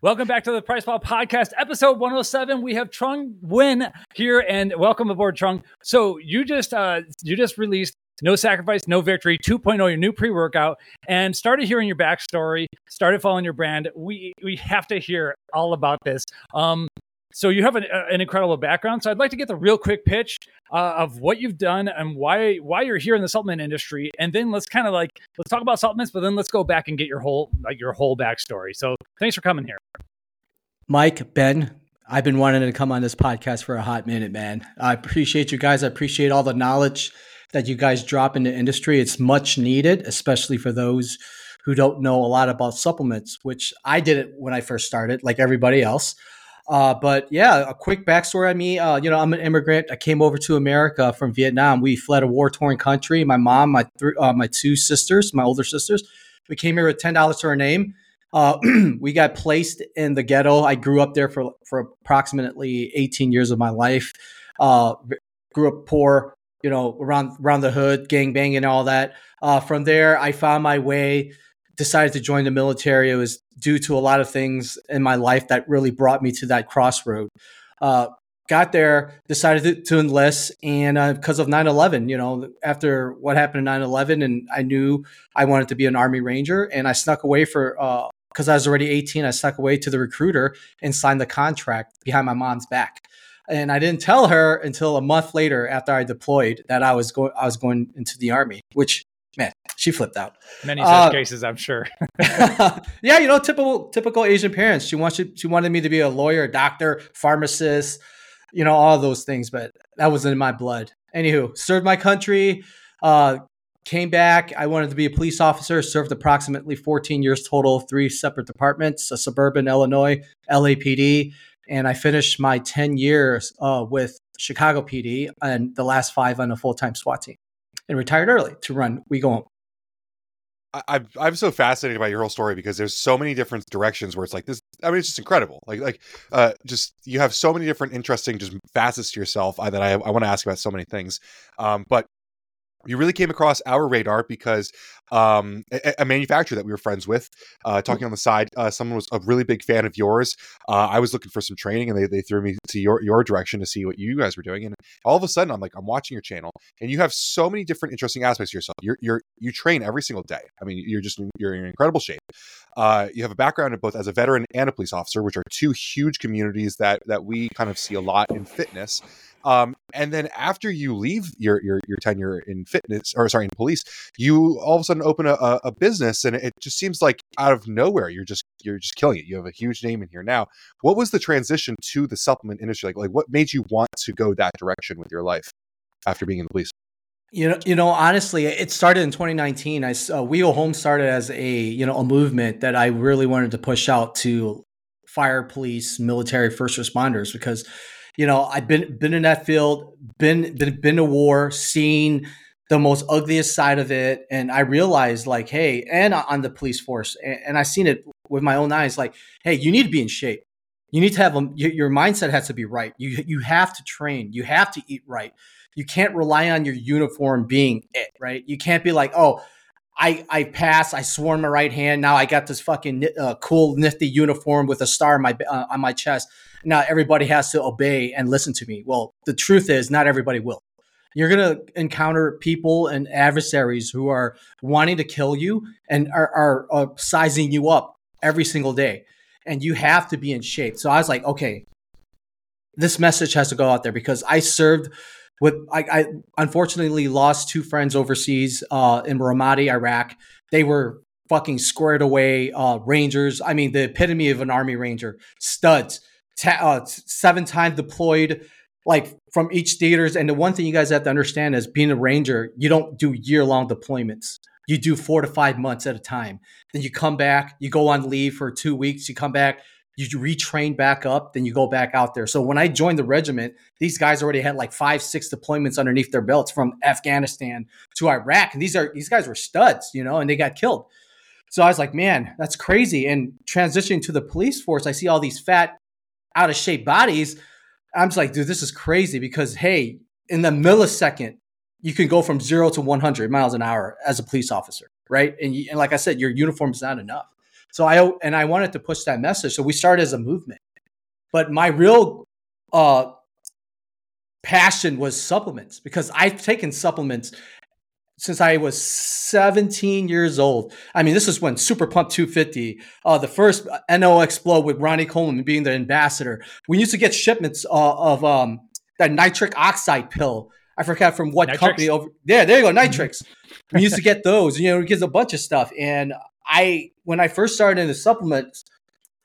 Welcome back to the Price Pop Podcast, episode 107. We have Trung Win here, and welcome aboard, Trung. So you just released No Sacrifice, No Victory 2.0, your new pre-workout, and started hearing your backstory, started following your brand. We have to hear all about this. So you have an incredible background. So I'd like to get the real quick pitch of what you've done and why you're here in the supplement industry, and then let's talk about supplements, but then let's go back and get your whole backstory. So thanks for coming here, Mike. Ben, I've been wanting to come on this podcast for a hot minute, man. I appreciate you guys. I appreciate all the knowledge that you guys drop in the industry. It's much needed, especially for those who don't know a lot about supplements, which I did it when I first started, like everybody else. But yeah, a quick backstory on me. I'm an immigrant. I came over to America from Vietnam. We fled a war-torn country. My mom, my two sisters, my older sisters, we came here with $10 to our name. We got placed in the ghetto. I grew up there for approximately 18 years of my life. Grew up poor, around the hood, gang banging and all that. From there, I found my way. Decided to join the military. It was due to a lot of things in my life that really brought me to that crossroad. Got there, decided to enlist, and because of 9/11, after what happened in 9/11, and I knew I wanted to be an Army Ranger, and I snuck away because I was already 18. I snuck away to the recruiter and signed the contract behind my mom's back, and I didn't tell her until a month later after I deployed that I was going into the Army, which. Man, she flipped out. Many such cases, I'm sure. Yeah, typical Asian parents. She wanted me to be a lawyer, doctor, pharmacist, all those things. But that wasn't in my blood. Anywho, served my country, came back. I wanted to be a police officer. Served approximately 14 years total, three separate departments, a suburban Illinois, LAPD. And I finished my 10 years with Chicago PD and the last 5 on a full-time SWAT team. And retired early to run We Go Home. I'm so fascinated by your whole story because there's so many different directions where it's like this. I mean, it's just incredible. Just you have so many different interesting just facets to yourself that I want to ask about so many things. But you really came across our radar because a manufacturer that we were friends with, talking on the side, someone was a really big fan of yours. I was looking for some training, and they threw me to your direction to see what you guys were doing. And all of a sudden, I'm watching your channel, and you have so many different interesting aspects of yourself. You train every single day. I mean, you're in incredible shape. You have a background in both as a veteran and a police officer, which are two huge communities that we kind of see a lot in fitness. And then after you leave your tenure in police, you all of a sudden open a business, and it just seems like out of nowhere you're just killing it. You have a huge name in here now. What was the transition to the supplement industry like? What made you want to go that direction with your life after being in the police? Honestly, it started in 2019. We Go Home started as a movement that I really wanted to push out to fire, police, military, first responders, because I've been in that field, been to war, seen the most ugliest side of it. And I realized and on the police force, and I seen it with my own eyes, hey, you need to be in shape. You need to have your mindset has to be right. You have to train. You have to eat right. You can't rely on your uniform being it, right? You can't be like, oh, I passed, I swore in my right hand. Now I got this fucking cool nifty uniform with a star on my chest. Now everybody has to obey and listen to me. Well, the truth is not everybody will. You're going to encounter people and adversaries who are wanting to kill you and are sizing you up every single day. And you have to be in shape. So I was like, okay, this message has to go out there because I served with, I unfortunately lost two friends overseas in Ramadi, Iraq. They were fucking squared away Rangers. I mean, the epitome of an Army Ranger. Studs, 7-time deployed, from each theaters. And the one thing you guys have to understand is being a Ranger, you don't do year-long deployments. You do 4 to 5 months at a time. Then you come back, you go on leave for 2 weeks, you come back, you retrain back up, then you go back out there. So when I joined the regiment, these guys already had 5-6 deployments underneath their belts from Afghanistan to Iraq. And these guys were studs, and they got killed. So I was like, man, that's crazy. And transitioning to the police force, I see all these fat, out of shape bodies. I'm just like, dude, this is crazy because, hey, in the millisecond, you can go from 0 to 100 miles an hour as a police officer, right? And like I said, your uniform is not enough. So I wanted to push that message. So we started as a movement, but my real passion was supplements, because I've taken supplements since I was 17 years old. I mean, this is when Super Pump 250, the first N.O.-Xplode with Ronnie Coleman being the ambassador. We used to get shipments of that nitric oxide pill. I forgot from what Nitrix company. Over yeah, there you go, Nitrix. We used to get those. You know, it gives a bunch of stuff. And when I first started in the supplements,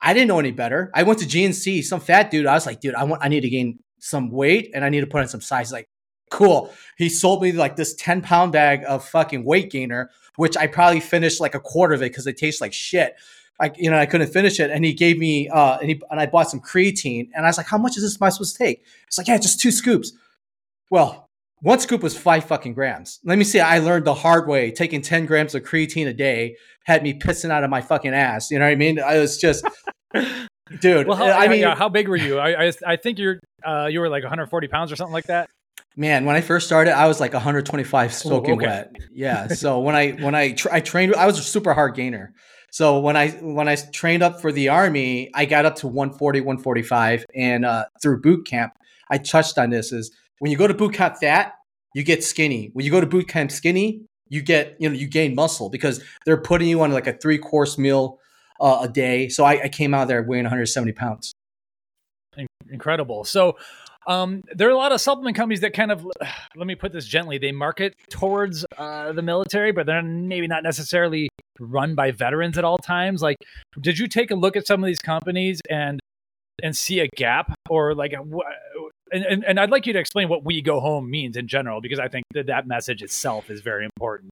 I didn't know any better. I went to GNC, some fat dude. I was like, dude, I need to gain some weight and I need to put on some size. Like, cool. He sold me like this 10-pound bag of fucking weight gainer, which I probably finished like a quarter of it because it tastes like shit. I couldn't finish it. And he gave me, and I bought some creatine. And I was like, how much is this am I supposed to take? It's like, yeah, just 2 scoops. Well, 1 scoop was 5 fucking grams. Let me see. I learned the hard way. Taking 10 grams of creatine a day had me pissing out of my fucking ass. You know what I mean? I was just, dude. Well, how big were you? I think you were like 140 pounds or something like that. Man, when I first started, I was like 125 soaking wet. Yeah. So when I trained, I was a super hard gainer. So when I trained up for the Army, I got up to 140, 145, and through boot camp, I touched on this is. When you go to boot camp fat, you get skinny. When you go to boot camp skinny, you gain muscle because they're putting you on like a 3-course meal a day. So I came out of there weighing 170 pounds. Incredible. So there are a lot of supplement companies that kind of, let me put this gently, they market towards the military, but they're maybe not necessarily run by veterans at all times. Like, did you take a look at some of these companies and see a gap or like and I'd like you to explain what We Go Home means in general, because I think that message itself is very important.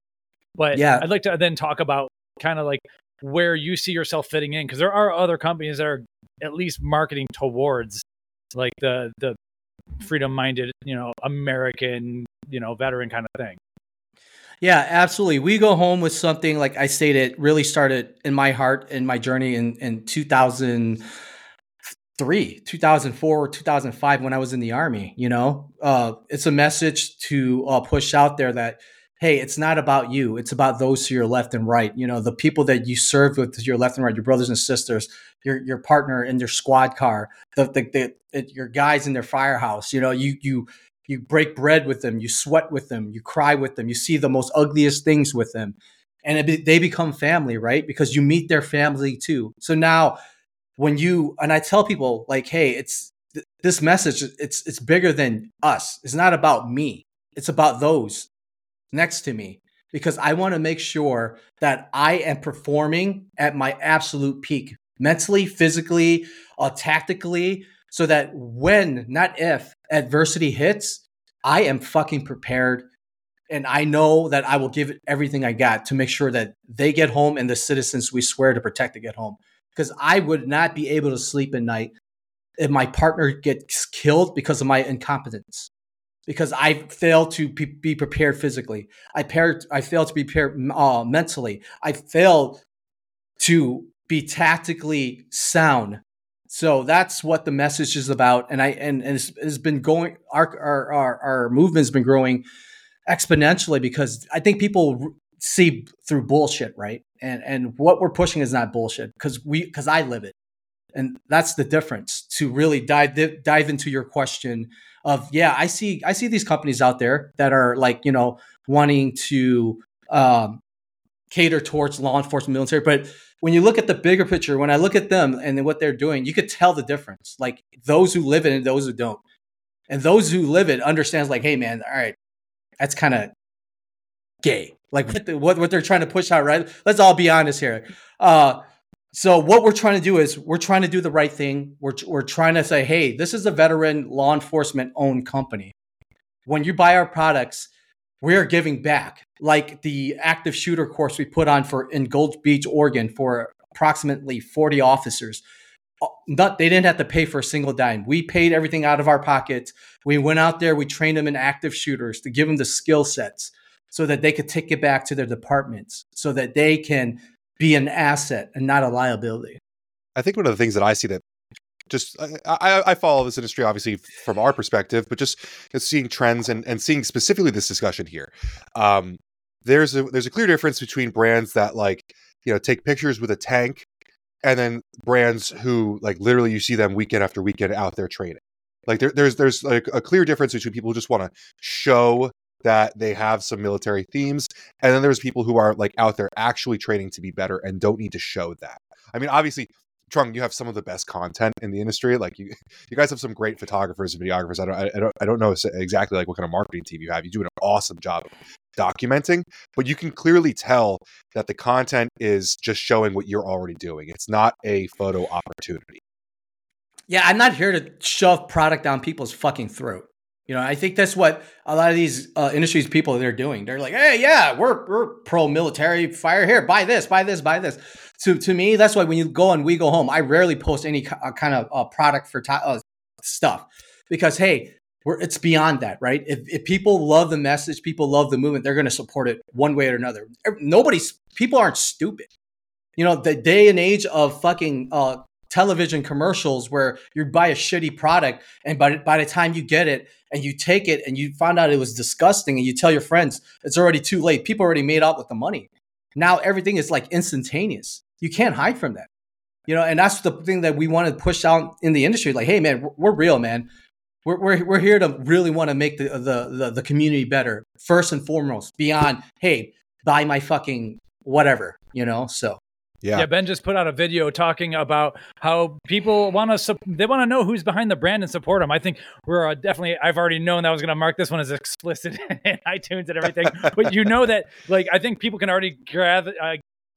But yeah, I'd like to then talk about kind of like where you see yourself fitting in, because there are other companies that are at least marketing towards like the freedom-minded, American, veteran kind of thing. Yeah, absolutely. We Go Home was something, like I stated, really started in my heart and my journey in 2004 or 2005 when I was in the Army. It's a message to push out there that, hey, it's not about you. It's about those to your left and right. The people that you served with to your left and right, your brothers and sisters, your partner in their squad car, your guys in their firehouse. You break bread with them, you sweat with them, you cry with them, you see the most ugliest things with them, and they become family, right? Because you meet their family too. So now, I tell people like, hey, it's this message. It's bigger than us. It's not about me. It's about those next to me, because I want to make sure that I am performing at my absolute peak, mentally, physically, tactically, so that when, not if, adversity hits, I am fucking prepared. And I know that I will give it everything I got to make sure that they get home and the citizens we swear to protect to get home. Because I would not be able to sleep at night if my partner gets killed because of my incompetence, because I failed to be prepared physically. I failed to be prepared mentally. I failed to be tactically sound. So that's what the message is about. And it's been going. Our movement's been growing exponentially because I think people see through bullshit, right? And what we're pushing is not bullshit because I live it. And that's the difference, to really dive into your question of, yeah, I see these companies out there that are like, wanting to cater towards law enforcement, military. But when you look at the bigger picture, when I look at them and what they're doing, you could tell the difference. Like those who live it and those who don't. And those who live it understands like, hey man, all right, that's kind of gay. Like what they're trying to push out, right? Let's all be honest here. So what we're trying to do is we're trying to do the right thing. We're trying to say, hey, this is a veteran law enforcement owned company. When you buy our products, we are giving back. Like the active shooter course we put on in Gold Beach, Oregon, for approximately 40 officers. They didn't have to pay for a single dime. We paid everything out of our pockets. We went out there. We trained them in active shooters to give them the skill sets, so that they could take it back to their departments, so that they can be an asset and not a liability. I think one of the things that I see that just, I follow this industry, obviously from our perspective, but just seeing trends and seeing specifically this discussion here, there's a clear difference between brands that like, take pictures with a tank and then brands who, like, literally you see them weekend after weekend out there training. Like, there's like a clear difference between people who just want to show that they have some military themes, and then there's people who are, like, out there actually training to be better and don't need to show that. I mean, obviously, Trung, you have some of the best content in the industry. Like, you guys have some great photographers and videographers. I don't know exactly, like, what kind of marketing team you have. You do an awesome job of documenting, but you can clearly tell that the content is just showing what you're already doing. It's not a photo opportunity. Yeah, I'm not here to shove product down people's fucking throat. You know, I think that's what a lot of these industries people, they're doing. They're like, hey, yeah, we're pro-military, fire here, buy this, buy this, buy this. So to me, that's why when you go on We Go Home, I rarely post any kind of product for stuff because, hey, it's beyond that, right? If people love the message, people love the movement, they're going to support it one way or another. People aren't stupid. You know, the day and age of fucking television commercials where you buy a shitty product and by the time you get it and you take it and you find out it was disgusting and you tell your friends, it's already too late. People already made out with the money. Now everything is like instantaneous. You can't hide from that. You know, and that's the thing that we want to push out in the industry. Like, hey man, we're real, man. We're here to really want to make the community better first and foremost, beyond, hey, buy my fucking whatever, you know? So. Yeah, Ben just put out a video talking about how people want to know who's behind the brand and support them. I think we're definitely, I've already known that I was going to mark this one as explicit in iTunes and everything, but you know that, like, I think people can already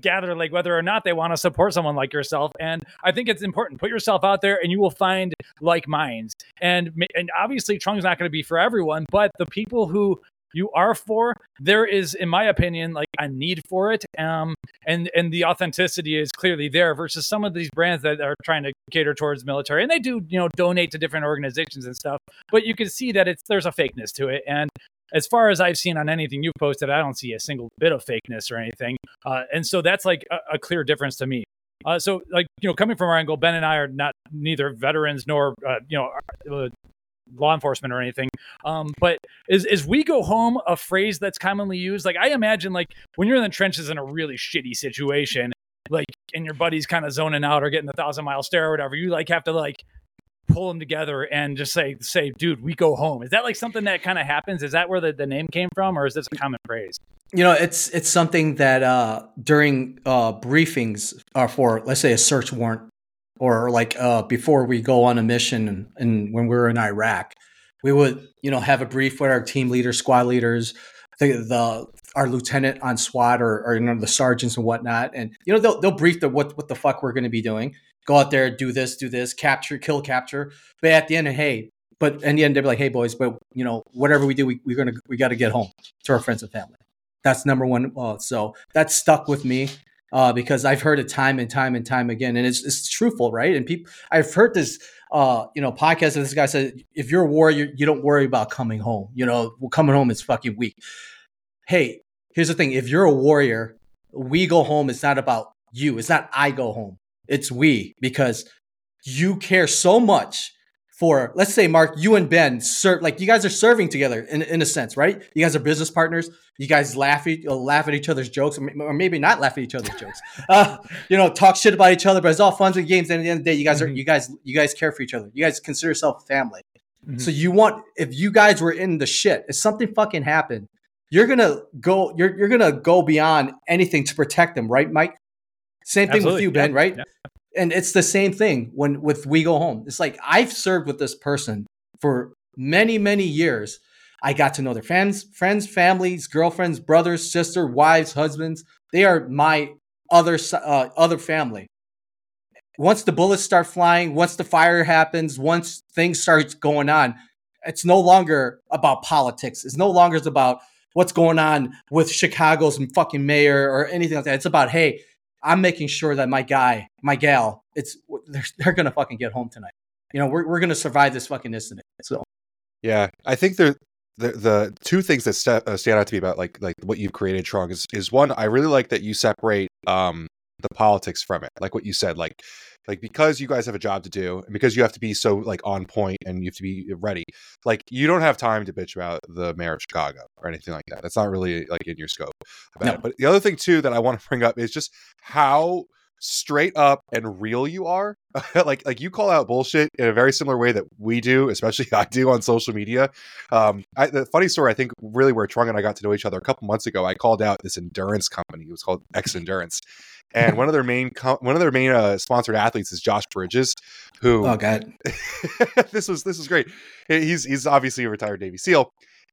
gather like whether or not they want to support someone like yourself. And I think it's important. Put yourself out there and you will find like minds. And obviously Trung's not going to be for everyone, but the people who you are for, there is, in my opinion, like a need for it. And the authenticity is clearly there versus some of these brands that are trying to cater towards military, and they do, you know, donate to different organizations and stuff, but you can see that there's a fakeness to it. And as far as I've seen on anything you've posted, I don't see a single bit of fakeness or anything. And so that's like a clear difference to me. So like, you know, coming from our angle, Ben and I are neither veterans nor, law enforcement or anything. But is We Go Home a phrase that's commonly used? Like, I imagine, like, when you're in the trenches in a really shitty situation, like, and your buddy's kind of zoning out or getting the 1,000-mile stare or whatever, you like have to like pull them together and just say, dude, we go home. Is that like something that kind of happens? Is that where the name came from, or is this a common phrase? You know, it's something that during briefings are for, let's say, a search warrant, or like before we go on a mission, and when we were in Iraq, we would, you know, have a brief with our team leaders, squad leaders, our lieutenant on SWAT, or you know, the sergeants and whatnot, and you know they'll brief what the fuck we're going to be doing. Go out there, do this, capture, kill, capture. But at the end, they'd be like, hey boys, but you know, whatever we do, we got to get home to our friends and family. That's number one. So that stuck with me. Because I've heard it time and time and time again, and it's truthful, right? And people, I've heard this, podcast, and this guy said, "If you're a warrior, you don't worry about coming home. You know, coming home is fucking weak." Hey, here's the thing: if you're a warrior, we go home. It's not about you. It's not I go home. It's we, because you care so much for. Let's say, Mark, you and Ben serve, like you guys are serving together in a sense, right? You guys are business partners. You guys laugh at each other's jokes, or maybe not laugh at each other's jokes. Talk shit about each other, but it's all fun and games. And at the end of the day, you guys are, you guys care for each other. You guys consider yourself family. Mm-hmm. So if you guys were in the shit, if something fucking happened, you're gonna go beyond anything to protect them, right, Mike? Same thing with you, Ben, yeah. Right? Yeah. And it's the same thing with We Go Home. It's like, I've served with this person for many, many years. I got to know their friends, families, girlfriends, brothers, sisters, wives, husbands. They are my other family. Once the bullets start flying, once the fire happens, once things start going on, it's no longer about politics. It's no longer about what's going on with Chicago's fucking mayor or anything like that. It's about, hey, I'm making sure that my guy, my gal, they're gonna fucking get home tonight. You know, we're gonna survive this fucking incident. So, yeah, I think the two things that stand out to me about like what you've created, Trung, is one, I really like that you separate the politics from it, like what you said, like because you guys have a job to do and because you have to be so like on point and you have to be ready. Like, you don't have time to bitch about the mayor of Chicago or anything like that. That's not really like in your scope about it. But the other thing too that I want to bring up is just how straight up and real you are. like you call out bullshit in a very similar way that we do, especially I do on social media. The funny story, I think really where Trung and I got to know each other a couple months ago, I called out this endurance company. It was called X Endurance. And one of their main sponsored athletes is Josh Bridges, who, oh God, this was great. He's obviously a retired Navy SEAL.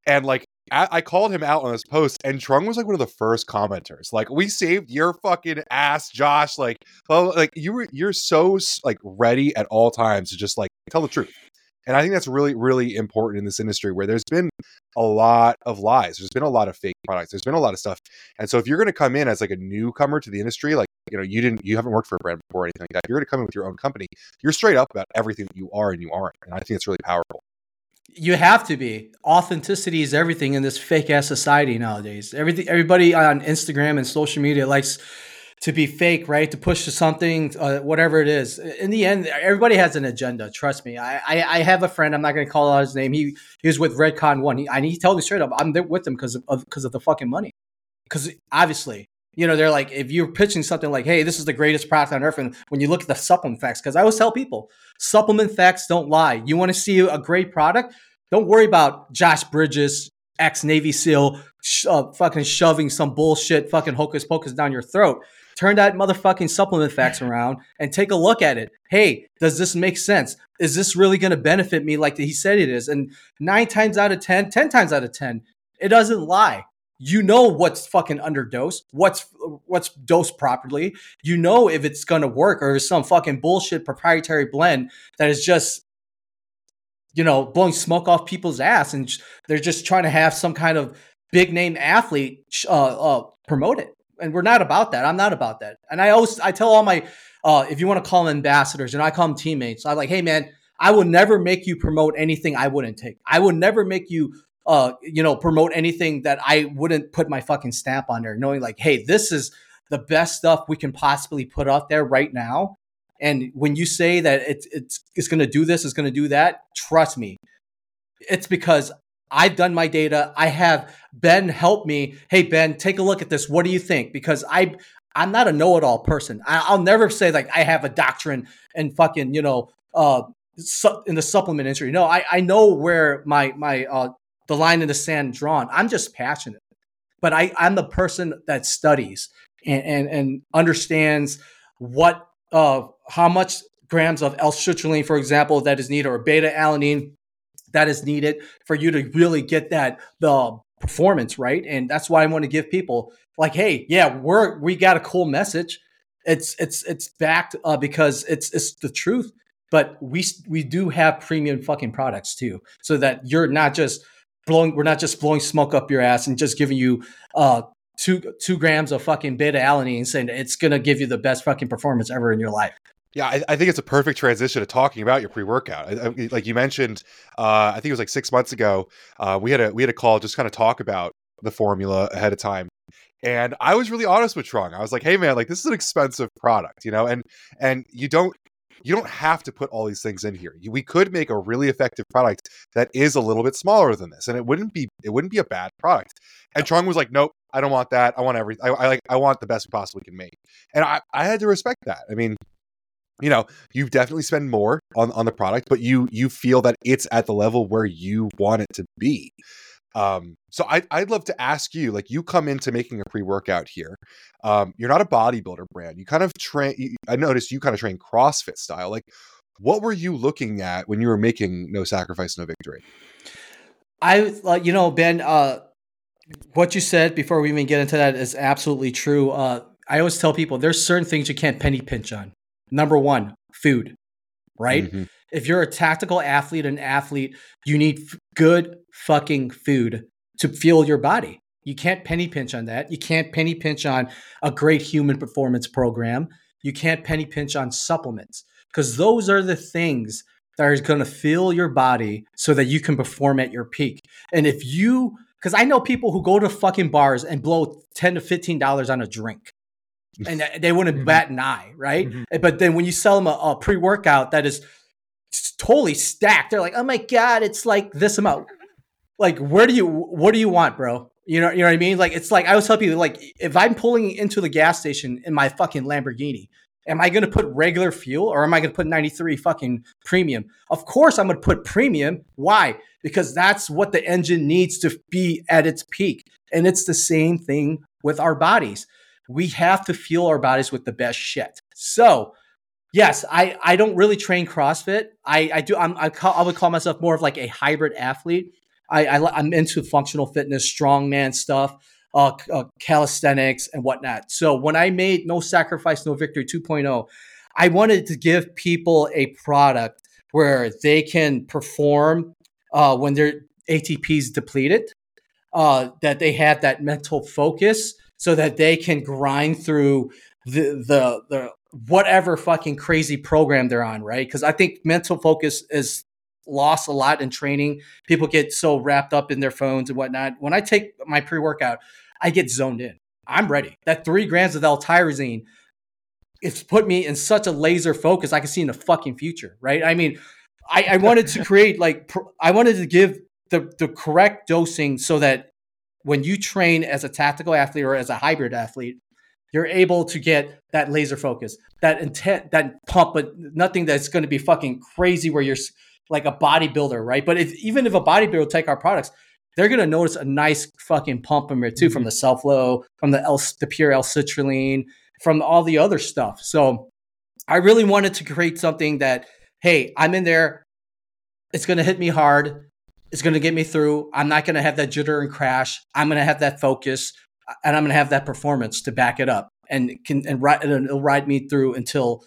And like, I called him out on his post, and Trung was like one of the first commenters. Like, we saved your fucking ass, Josh. Like, well, like you're so like ready at all times to just like tell the truth. And I think that's really, really important in this industry where there's been a lot of lies. There's been a lot of fake products. There's been a lot of stuff. And so if you're going to come in as like a newcomer to the industry, like, you know, you haven't worked for a brand before or anything like that. If you're going to come in with your own company, you're straight up about everything that you are and you aren't. And I think it's really powerful. You have to be. Authenticity is everything in this fake ass society nowadays. Everybody on Instagram and social media likes to be fake, right? To push to something, whatever it is. In the end, everybody has an agenda. Trust me. I have a friend. I'm not going to call out his name. He was with Redcon One. He told me straight up, I'm there with him because of the fucking money. Because obviously, you know, they're like, if you're pitching something like, hey, this is the greatest product on earth. And when you look at the supplement facts, because I always tell people, supplement facts don't lie. You want to see a great product? Don't worry about Josh Bridges, ex-Navy SEAL, fucking shoving some bullshit, fucking hocus pocus down your throat. Turn that motherfucking supplement facts around and take a look at it. Hey, does this make sense? Is this really going to benefit me like he said it is? And 10 times out of 10, it doesn't lie. You know what's fucking underdosed, what's dosed properly. You know if it's going to work or some fucking bullshit proprietary blend that is just, you know, blowing smoke off people's ass and they're just trying to have some kind of big name athlete promote it. And we're not about that. I'm not about that. And I tell all my, if you want to call them ambassadors, and I call them teammates, I'm like, hey man, I will never make you promote anything I wouldn't take. I will never make you, promote anything that I wouldn't put my fucking stamp on there, knowing like, hey, this is the best stuff we can possibly put out there right now. And when you say that it's going to do this, it's going to do that, trust me, it's because I've done my data. I have Ben help me. Hey, Ben, take a look at this. What do you think? Because I'm not a know-it-all person. I'll never say like I have a doctrine and fucking, in the supplement industry. No, I know where the line in the sand drawn. I'm just passionate, but I'm the person that studies and understands what, how much grams of L-citrulline, for example, that is needed, or beta-alanine that is needed for you to really get the performance, right? And that's why I want to give people like, hey, yeah, we got a cool message. It's backed because it's the truth, but we do have premium fucking products too, so that you're not just blowing smoke up your ass and just giving you, 2 grams of fucking beta-alanine and saying it's going to give you the best fucking performance ever in your life. Yeah, I think it's a perfect transition to talking about your pre-workout. Like you mentioned, I think it was like 6 months ago, we had a call just kind of talk about the formula ahead of time. And I was really honest with Trung. I was like, hey man, like this is an expensive product, you know, and you don't have to put all these things in here. We could make a really effective product that is a little bit smaller than this, and it wouldn't be a bad product. And Trung was like, nope, I don't want that. I want everything. I want the best we possibly can make. And I had to respect that. I mean, you know, you definitely spend more on the product, but you feel that it's at the level where you want it to be. So I'd love to ask you, like you come into making a pre-workout here. You're not a bodybuilder brand. You kind of train, I noticed you kind of train CrossFit style. Like what were you looking at when you were making No Sacrifice, No Victory? Ben, what you said before we even get into that is absolutely true. I always tell people there's certain things you can't penny pinch on. Number one, food, right? Mm-hmm. If you're a tactical athlete, you need good fucking food to fuel your body. You can't penny pinch on that. You can't penny pinch on a great human performance program. You can't penny pinch on supplements because those are the things that are going to fuel your body so that you can perform at your peak. And if you... Because I know people who go to fucking bars and blow $10 to $15 on a drink and they wouldn't bat an eye, right? Mm-hmm. But then when you sell them a pre-workout that is totally stacked, they're like, oh my God, it's like this amount. Like, what do you want, bro? You know what I mean? Like, it's like, I always tell people, like, if I'm pulling into the gas station in my fucking Lamborghini, am I going to put regular fuel or am I going to put 93 fucking premium? Of course I'm going to put premium. Why? Because that's what the engine needs to be at its peak. And it's the same thing with our bodies. We have to fuel our bodies with the best shit. So yes, I don't really train CrossFit. I would call myself more of like a hybrid athlete. I'm into functional fitness, strongman stuff, calisthenics and whatnot. So when I made No Sacrifice, No Victory 2.0, I wanted to give people a product where they can perform when their ATP is depleted, that they have that mental focus so that they can grind through the whatever fucking crazy program they're on, right? Because I think mental focus is lost a lot in training. People get so wrapped up in their phones and whatnot. When I take my pre-workout, I get zoned in. I'm ready. That 3 grams of L-tyrosine, it's put me in such a laser focus. I can see in the fucking future, right? I mean, I wanted to create I wanted to give the correct dosing so that when you train as a tactical athlete or as a hybrid athlete, you're able to get that laser focus, that intent, that pump, but nothing that's going to be fucking crazy where you're like a bodybuilder, right? But even if a bodybuilder take our products, they're going to notice a nice fucking pump from here too, from the self-low, from the pure L-citrulline, from all the other stuff. So I really wanted to create something that, hey, I'm in there. It's going to hit me hard. It's going to get me through. I'm not going to have that jitter and crash. I'm going to have that focus and I'm going to have that performance to back it up and it'll ride me through until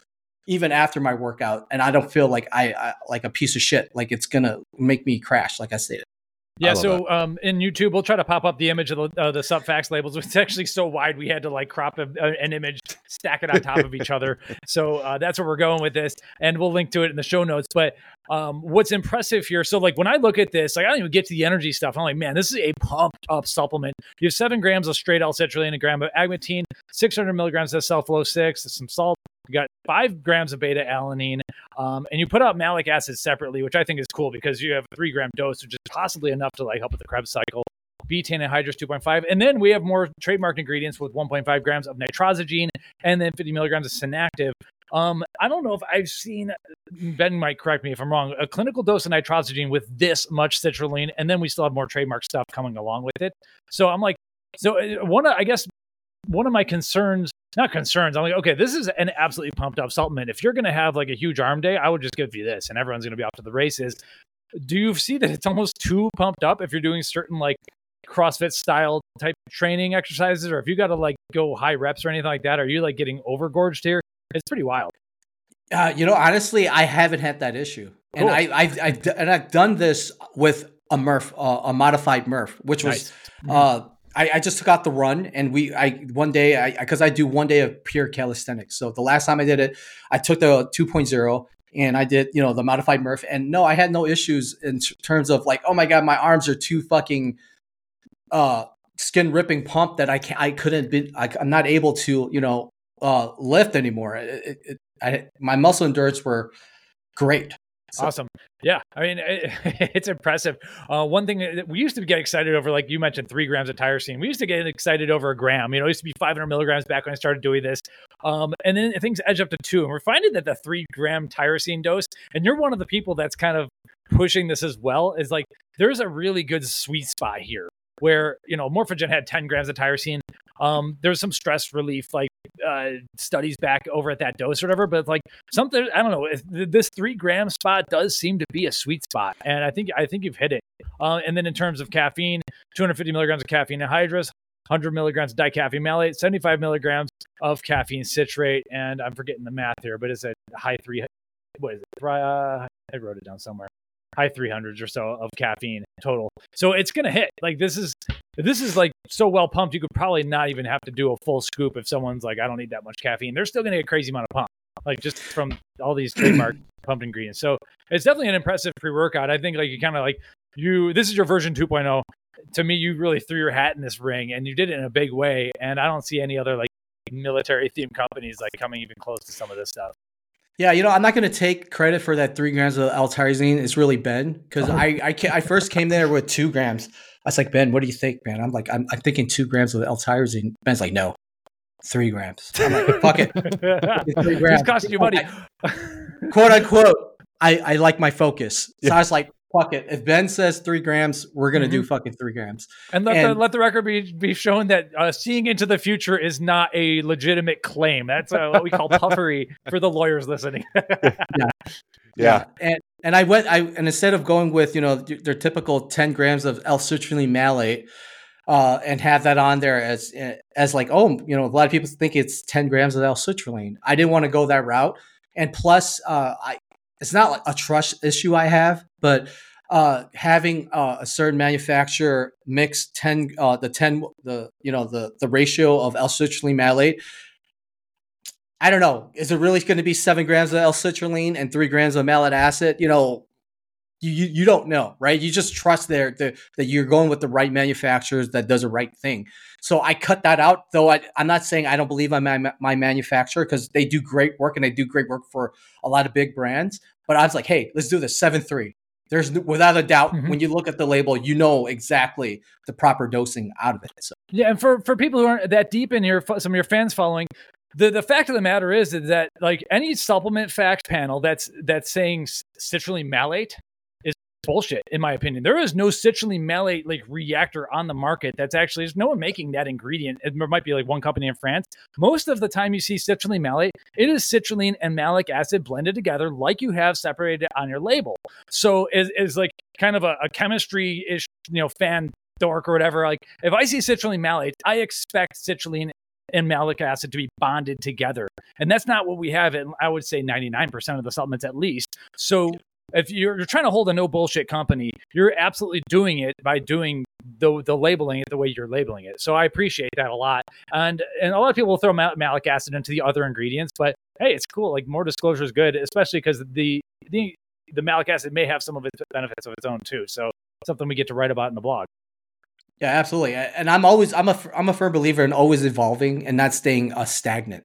even after my workout, and I don't feel like I like a piece of shit, like it's going to make me crash, like I stated. Yeah, so in YouTube, we'll try to pop up the image of the sub-facts labels. It's actually so wide, we had to like crop an image, stack it on top of each other. So that's where we're going with this, and we'll link to it in the show notes. But what's impressive here, so like when I look at this, like I don't even get to the energy stuff. I'm like, man, this is a pumped up supplement. You have 7 grams of straight L-citrulline, a gram of agmatine, 600 milligrams of self-low 6, some salt. You got 5 grams of beta alanine, and you put out malic acid separately, which I think is cool because you have a 3 gram dose, which is possibly enough to like help with the Krebs cycle. Betaine anhydrous 2.5, and then we have more trademarked ingredients with 1.5 grams of nitrosogene, and then 50 milligrams of synactive. I don't know if I've seen, Ben might correct me if I'm wrong, a clinical dose of nitrosogene with this much citrulline, and then we still have more trademark stuff coming along with it. So I'm like, one of my concerns. Not concerns. I'm like, okay, this is an absolutely pumped up supplement. If you're going to have like a huge arm day, I would just give you this and everyone's going to be off to the races. Do you see that it's almost too pumped up if you're doing certain like CrossFit style type training exercises, or if you got to like go high reps or anything like that? Are you like getting overgorged here? It's pretty wild. Honestly, I haven't had that issue. Cool. And I've done this with a Murph, a modified Murph, which was, nice. I just took out the run and I do 1 day of pure calisthenics. So the last time I did it, I took the 2.0 and I did, the modified Murph, and no, I had no issues in terms of like, oh my God, my arms are too fucking, skin ripping pump that I'm not able to, lift anymore. My muscle endurance were great. So. Awesome. Yeah. I mean, it's impressive. One thing that we used to get excited over, like you mentioned, 3 grams of tyrosine. We used to get excited over a gram. It used to be 500 milligrams back when I started doing this. And then things edge up to 2. And we're finding that the 3 gram tyrosine dose, and you're one of the people that's kind of pushing this as well, is like, there's a really good sweet spot here where, Morphogen had 10 grams of tyrosine. There's some stress relief, like, studies back over at that dose or whatever, but like something, I don't know, this 3 gram spot does seem to be a sweet spot. And I think you've hit it. And then in terms of caffeine, 250 milligrams of caffeine anhydrous, 100 milligrams of dicaffeine malate, 75 milligrams of caffeine citrate. And I'm forgetting the math here, but it's a high three. What is it? I wrote it down somewhere. High 300s or so of caffeine total. So it's going to hit. Like this is like so well pumped. You could probably not even have to do a full scoop. If someone's like, I don't need that much caffeine, they're still going to get a crazy amount of pump, like just from all these trademark pumped ingredients. So it's definitely an impressive pre-workout. I think like you kind of like this is your version 2.0. To me, you really threw your hat in this ring and you did it in a big way. And I don't see any other like military themed companies like coming even close to some of this stuff. Yeah, I'm not going to take credit for that 3 grams of L-tyrosine. It's really Ben, because I first came there with 2 grams. I was like, Ben, what do you think, man? I'm thinking 2 grams of L-tyrosine. Ben's like, no, 3 grams. I'm like, fuck it. It's costing you money. Quote unquote, I like my focus. So yeah. I was like, fuck it. If Ben says 3 grams, we're going to do fucking 3 grams. And let the record be shown that seeing into the future is not a legitimate claim. That's what we call puffery for the lawyers listening. Yeah. And I went, and instead of going with, you know, their typical 10 grams of L-citrulline malate, and have that on there as like, oh, you know, a lot of people think it's 10 grams of L-citrulline. I didn't want to go that route. And plus, it's not like a trust issue I have, but having a certain manufacturer mix the ratio of L-citrulline malate. I don't know. Is it really going to be 7 grams of L-citrulline and 3 grams of malic acid? You know, you don't know, right? You just trust that you're going with the right manufacturers that does the right thing. So I cut that out, though. I'm not saying I don't believe in my manufacturer, because they do great work and they do great work for a lot of big brands. But I was like, hey, let's do this 7.3. There's without a doubt, when you look at the label, you know exactly the proper dosing out of it. So. Yeah. And for people who aren't that deep in here, some of your fans following, the fact of the matter is that like any supplement fact panel that's saying citrulline malate is bullshit, in my opinion. There is no citrulline malate like reactor on the market. That's actually, there's no one making that ingredient. There might be like one company in France. Most of the time you see citrulline malate, it is citrulline and malic acid blended together like you have separated on your label. So it's like kind of a chemistry-ish, you know, fan dork or whatever. Like if I see citrulline malate, I expect citrulline and malic acid to be bonded together. And that's not what we have in, I would say, 99% of the supplements at least. So if you're trying to hold a no bullshit company, you're absolutely doing it by doing the labeling it the way you're labeling it. So I appreciate that a lot. And a lot of people will throw malic acid into the other ingredients, but hey, it's cool. Like more disclosure is good, especially because the malic acid may have some of its benefits of its own too. So something we get to write about in the blog. Yeah, absolutely. And I'm a firm believer in always evolving and not staying stagnant.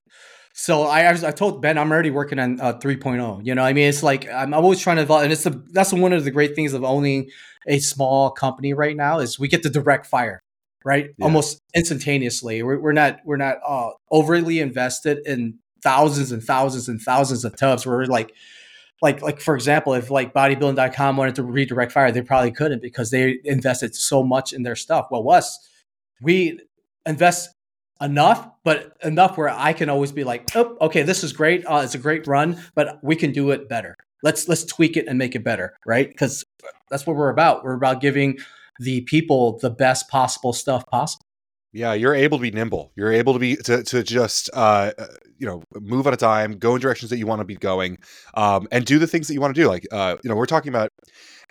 So I told Ben, I'm already working on 3.0. You know, I mean, it's like, I'm always trying to evolve. And that's one of the great things of owning a small company right now is we get the direct fire, right? Yeah. Almost instantaneously. We're not overly invested in thousands and thousands and thousands of tubs. We're like for example, if like bodybuilding.com wanted to redirect fire, they probably couldn't because they invested so much in their stuff. Well, us, we invest enough, but enough where I can always be like, oh, okay, this is great. It's a great run, but we can do it better. Let's tweak it and make it better, right? Because that's what we're about. We're about giving the people the best possible stuff possible. Yeah, you're able to be nimble. You're able to be to just move on a dime, go in directions that you want to be going, and do the things that you want to do. Like we're talking about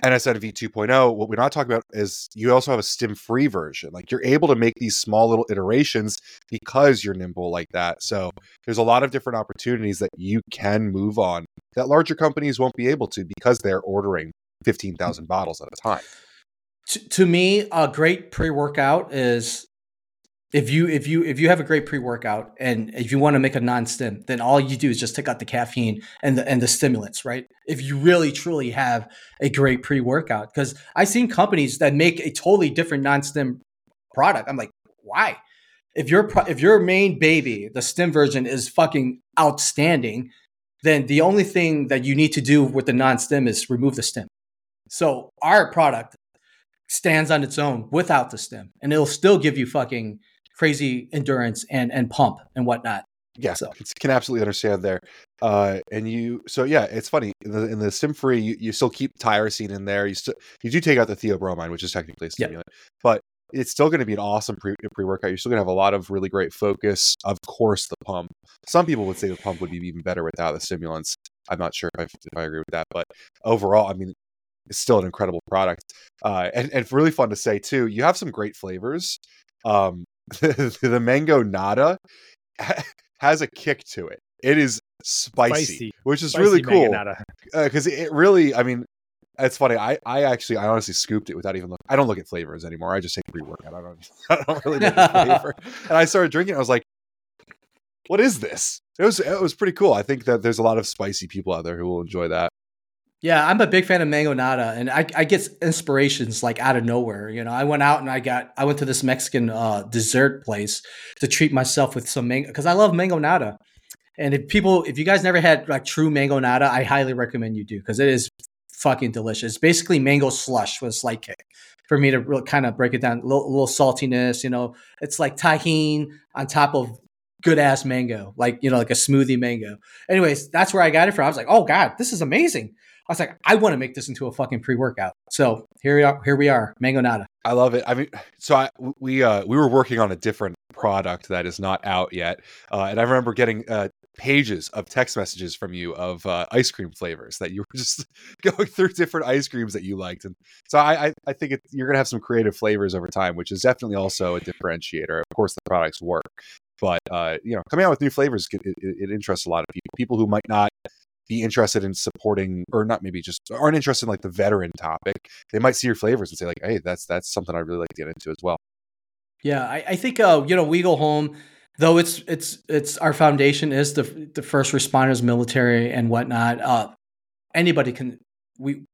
NSNV 2.0. What we're not talking about is you also have a stim-free version. Like you're able to make these small little iterations because you're nimble like that. So there's a lot of different opportunities that you can move on that larger companies won't be able to because they're ordering 15,000 bottles at a time. To me, a great pre-workout is. If you have a great pre-workout and if you want to make a non-stim, then all you do is just take out the caffeine and the stimulants, right? If you really truly have a great pre-workout, because I've seen companies that make a totally different non-stim product. I'm like, why? If your main baby, the stim version, is fucking outstanding, then the only thing that you need to do with the non-stim is remove the stim. So our product stands on its own without the stim, and it'll still give you fucking crazy endurance and pump and whatnot. Yeah, so can absolutely understand there. So it's funny in the stim free, you still keep tyrosine in there. You do take out the theobromine, which is technically a stimulant, but it's still going to be an awesome pre-workout. You're still going to have a lot of really great focus. Of course, the pump. Some people would say the pump would be even better without the stimulants. I'm not sure if I agree with that, but overall, I mean. It's still an incredible product. And really fun to say too, you have some great flavors. The mango nata has a kick to it. It is spicy. Which is spicy, really cool. Because it really, I mean, it's funny. I honestly scooped it without even looking. I don't look at flavors anymore. I just take pre-workout. I don't really look at flavor. And I started drinking it. I was like, what is this? It was pretty cool. I think that there's a lot of spicy people out there who will enjoy that. Yeah, I'm a big fan of mango nata, and I get inspirations like out of nowhere. You know, I went out and I went to this Mexican dessert place to treat myself with some mango because I love mango nata. And if you guys never had like true mango nata, I highly recommend you do because it is fucking delicious. It's basically mango slush with a slight kick. For me to really kind of break it down, a little saltiness, you know, it's like tahini on top of good ass mango, like, you know, like a smoothie mango. Anyways, that's where I got it from. I was like, oh God, this is amazing. I was like, I want to make this into a fucking pre-workout. So here we are, mango nata. I love it. I mean, so we were working on a different product that is not out yet. And I remember getting pages of text messages from you of ice cream flavors that you were just going through different ice creams that you liked. And so I think you're going to have some creative flavors over time, which is definitely also a differentiator. Of course, the products work, but you know, coming out with new flavors, it interests a lot of people who might not be interested in supporting, or not maybe just aren't interested in like the veteran topic. They might see your flavors and say like, hey, that's something I'd really like to get into as well. Yeah. I think, you know, We Go Home, though it's our foundation is the first responders, military and whatnot. Anybody can,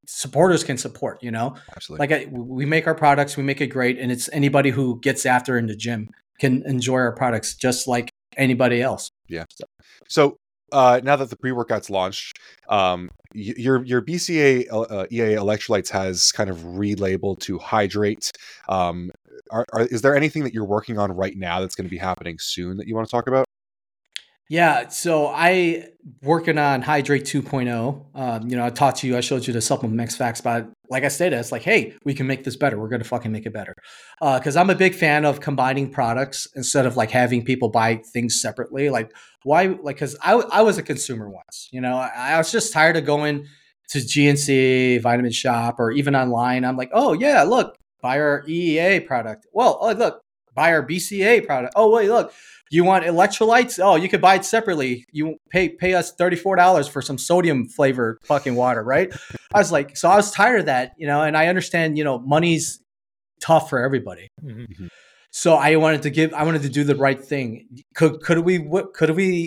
supporters can support, you know, absolutely. Like we make our products, we make it great. And it's anybody who gets after in the gym can enjoy our products just like anybody else. Yeah. So, now that the pre-workout's launched, your BCA EA electrolytes has kind of relabeled to Hydrate. Is there anything that you're working on right now that's going to be happening soon that you want to talk about? Yeah, so I working on Hydrate 2.0. You know, I showed you the supplement facts, but like I stated, it's like, hey, we can make this better. We're going to fucking make it better. Because I'm a big fan of combining products instead of like having people buy things separately. Like why? Like because I was a consumer once. You know, I was just tired of going to GNC, Vitamin Shop, or even online. I'm like, oh yeah, look, buy our EEA product. Well, oh look, buy our BCA product. Oh wait, look. You want electrolytes? Oh, you could buy it separately. You pay us $34 for some sodium flavored fucking water, right? I was like, so I was tired of that, you know, and I understand, you know, money's tough for everybody. Mm-hmm. So I wanted to do the right thing. Could we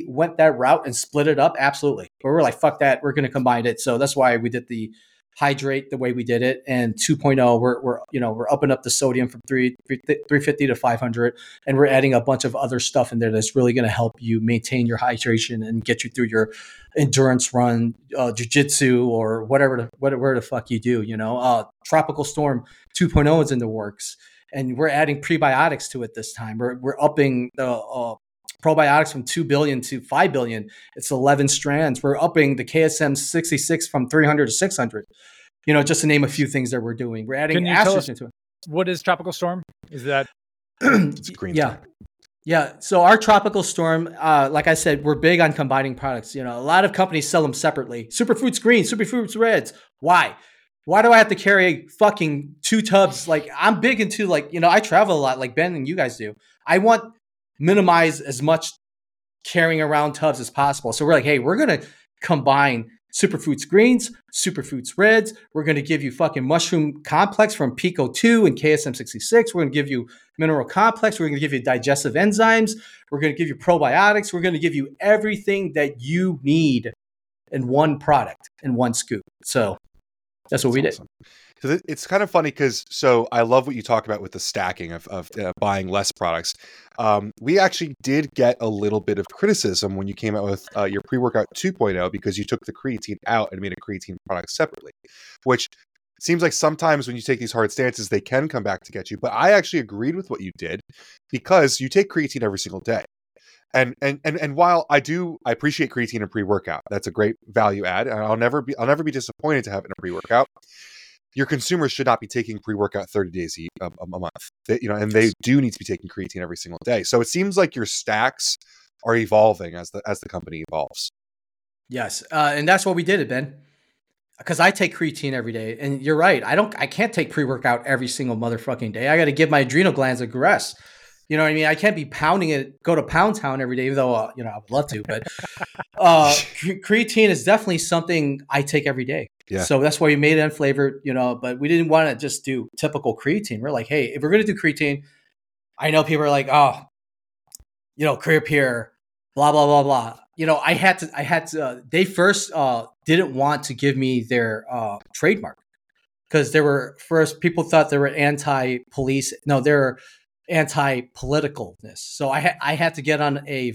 went that route and split it up? Absolutely. But we're like, fuck that. We're going to combine it. So that's why we did the Hydrate the way we did it, and 2.0 we're upping up the sodium from 350 to 500, and we're adding a bunch of other stuff in there that's really going to help you maintain your hydration and get you through your endurance run, jiu-jitsu, or whatever the fuck you do, you know. Tropical Storm 2.0 is in the works, and we're adding prebiotics to it this time. We're upping the probiotics from 2 billion to 5 billion. It's 11 strands. We're upping the KSM 66 from 300 to 600. You know, just to name a few things that we're doing. We're adding astrogen to it. What is Tropical Storm? Is that it's green? Yeah. Time. Yeah. So our Tropical Storm, like I said, we're big on combining products. You know, a lot of companies sell them separately. Superfruits green, superfruits reds. Why? Why do I have to carry fucking 2 tubs? Like I'm big into like, you know, I travel a lot like Ben and you guys do. I want minimize as much carrying around tubs as possible. So we're like, hey, we're going to combine superfoods greens, superfoods reds. We're going to give you fucking mushroom complex from Pico 2 and KSM 66. We're going to give you mineral complex. We're going to give you digestive enzymes. We're going to give you probiotics. We're going to give you everything that you need in one product, in one scoop. So that's what we did. Because it's kind of funny because, so I love what you talk about with the stacking of buying less products. We actually did get a little bit of criticism when you came out with your pre-workout 2.0 because you took the creatine out and made a creatine product separately, which seems like sometimes when you take these hard stances, they can come back to get you. But I actually agreed with what you did because you take creatine every single day. And while I appreciate creatine in pre-workout, that's a great value add. And I'll never be disappointed to have it in a pre-workout. Your consumers should not be taking pre-workout 30 days a month, you know, and they do need to be taking creatine every single day. So it seems like your stacks are evolving as the company evolves. Yes. And that's what we did it, Ben, because I take creatine every day, and you're right. I can't take pre-workout every single motherfucking day. I got to give my adrenal glands a rest. You know what I mean? I can't be pounding it, go to Pound Town every day, even though, you know, I would love to, but creatine is definitely something I take every day. Yeah. So that's why we made it unflavored, you know, but we didn't want to just do typical creatine. We're like, hey, if we're going to do creatine, I know people are like, oh, you know, Creapure, blah, blah, blah, blah. You know, I had to, they first didn't want to give me their trademark because they were first people thought they were anti-police. No, they're anti-politicalness. So I had to get on a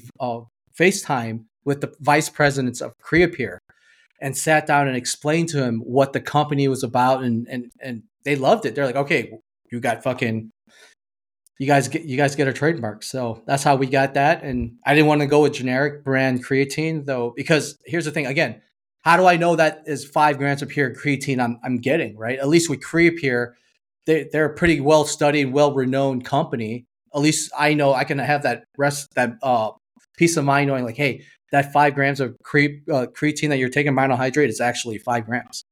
FaceTime with the vice presidents of Creapure and sat down and explained to him what the company was about. And they loved it. They're like, okay, you got fucking, you guys get a trademark. So that's how we got that. And I didn't want to go with generic brand creatine though, because here's the thing again, how do I know that is 5 grams of pure creatine I'm getting, right? At least with Creapure, they're a pretty well-studied, well-renowned company. At least I know I can have that peace of mind knowing like, hey, that 5 grams of creatine that you're taking, monohydrate, is actually 5 grams.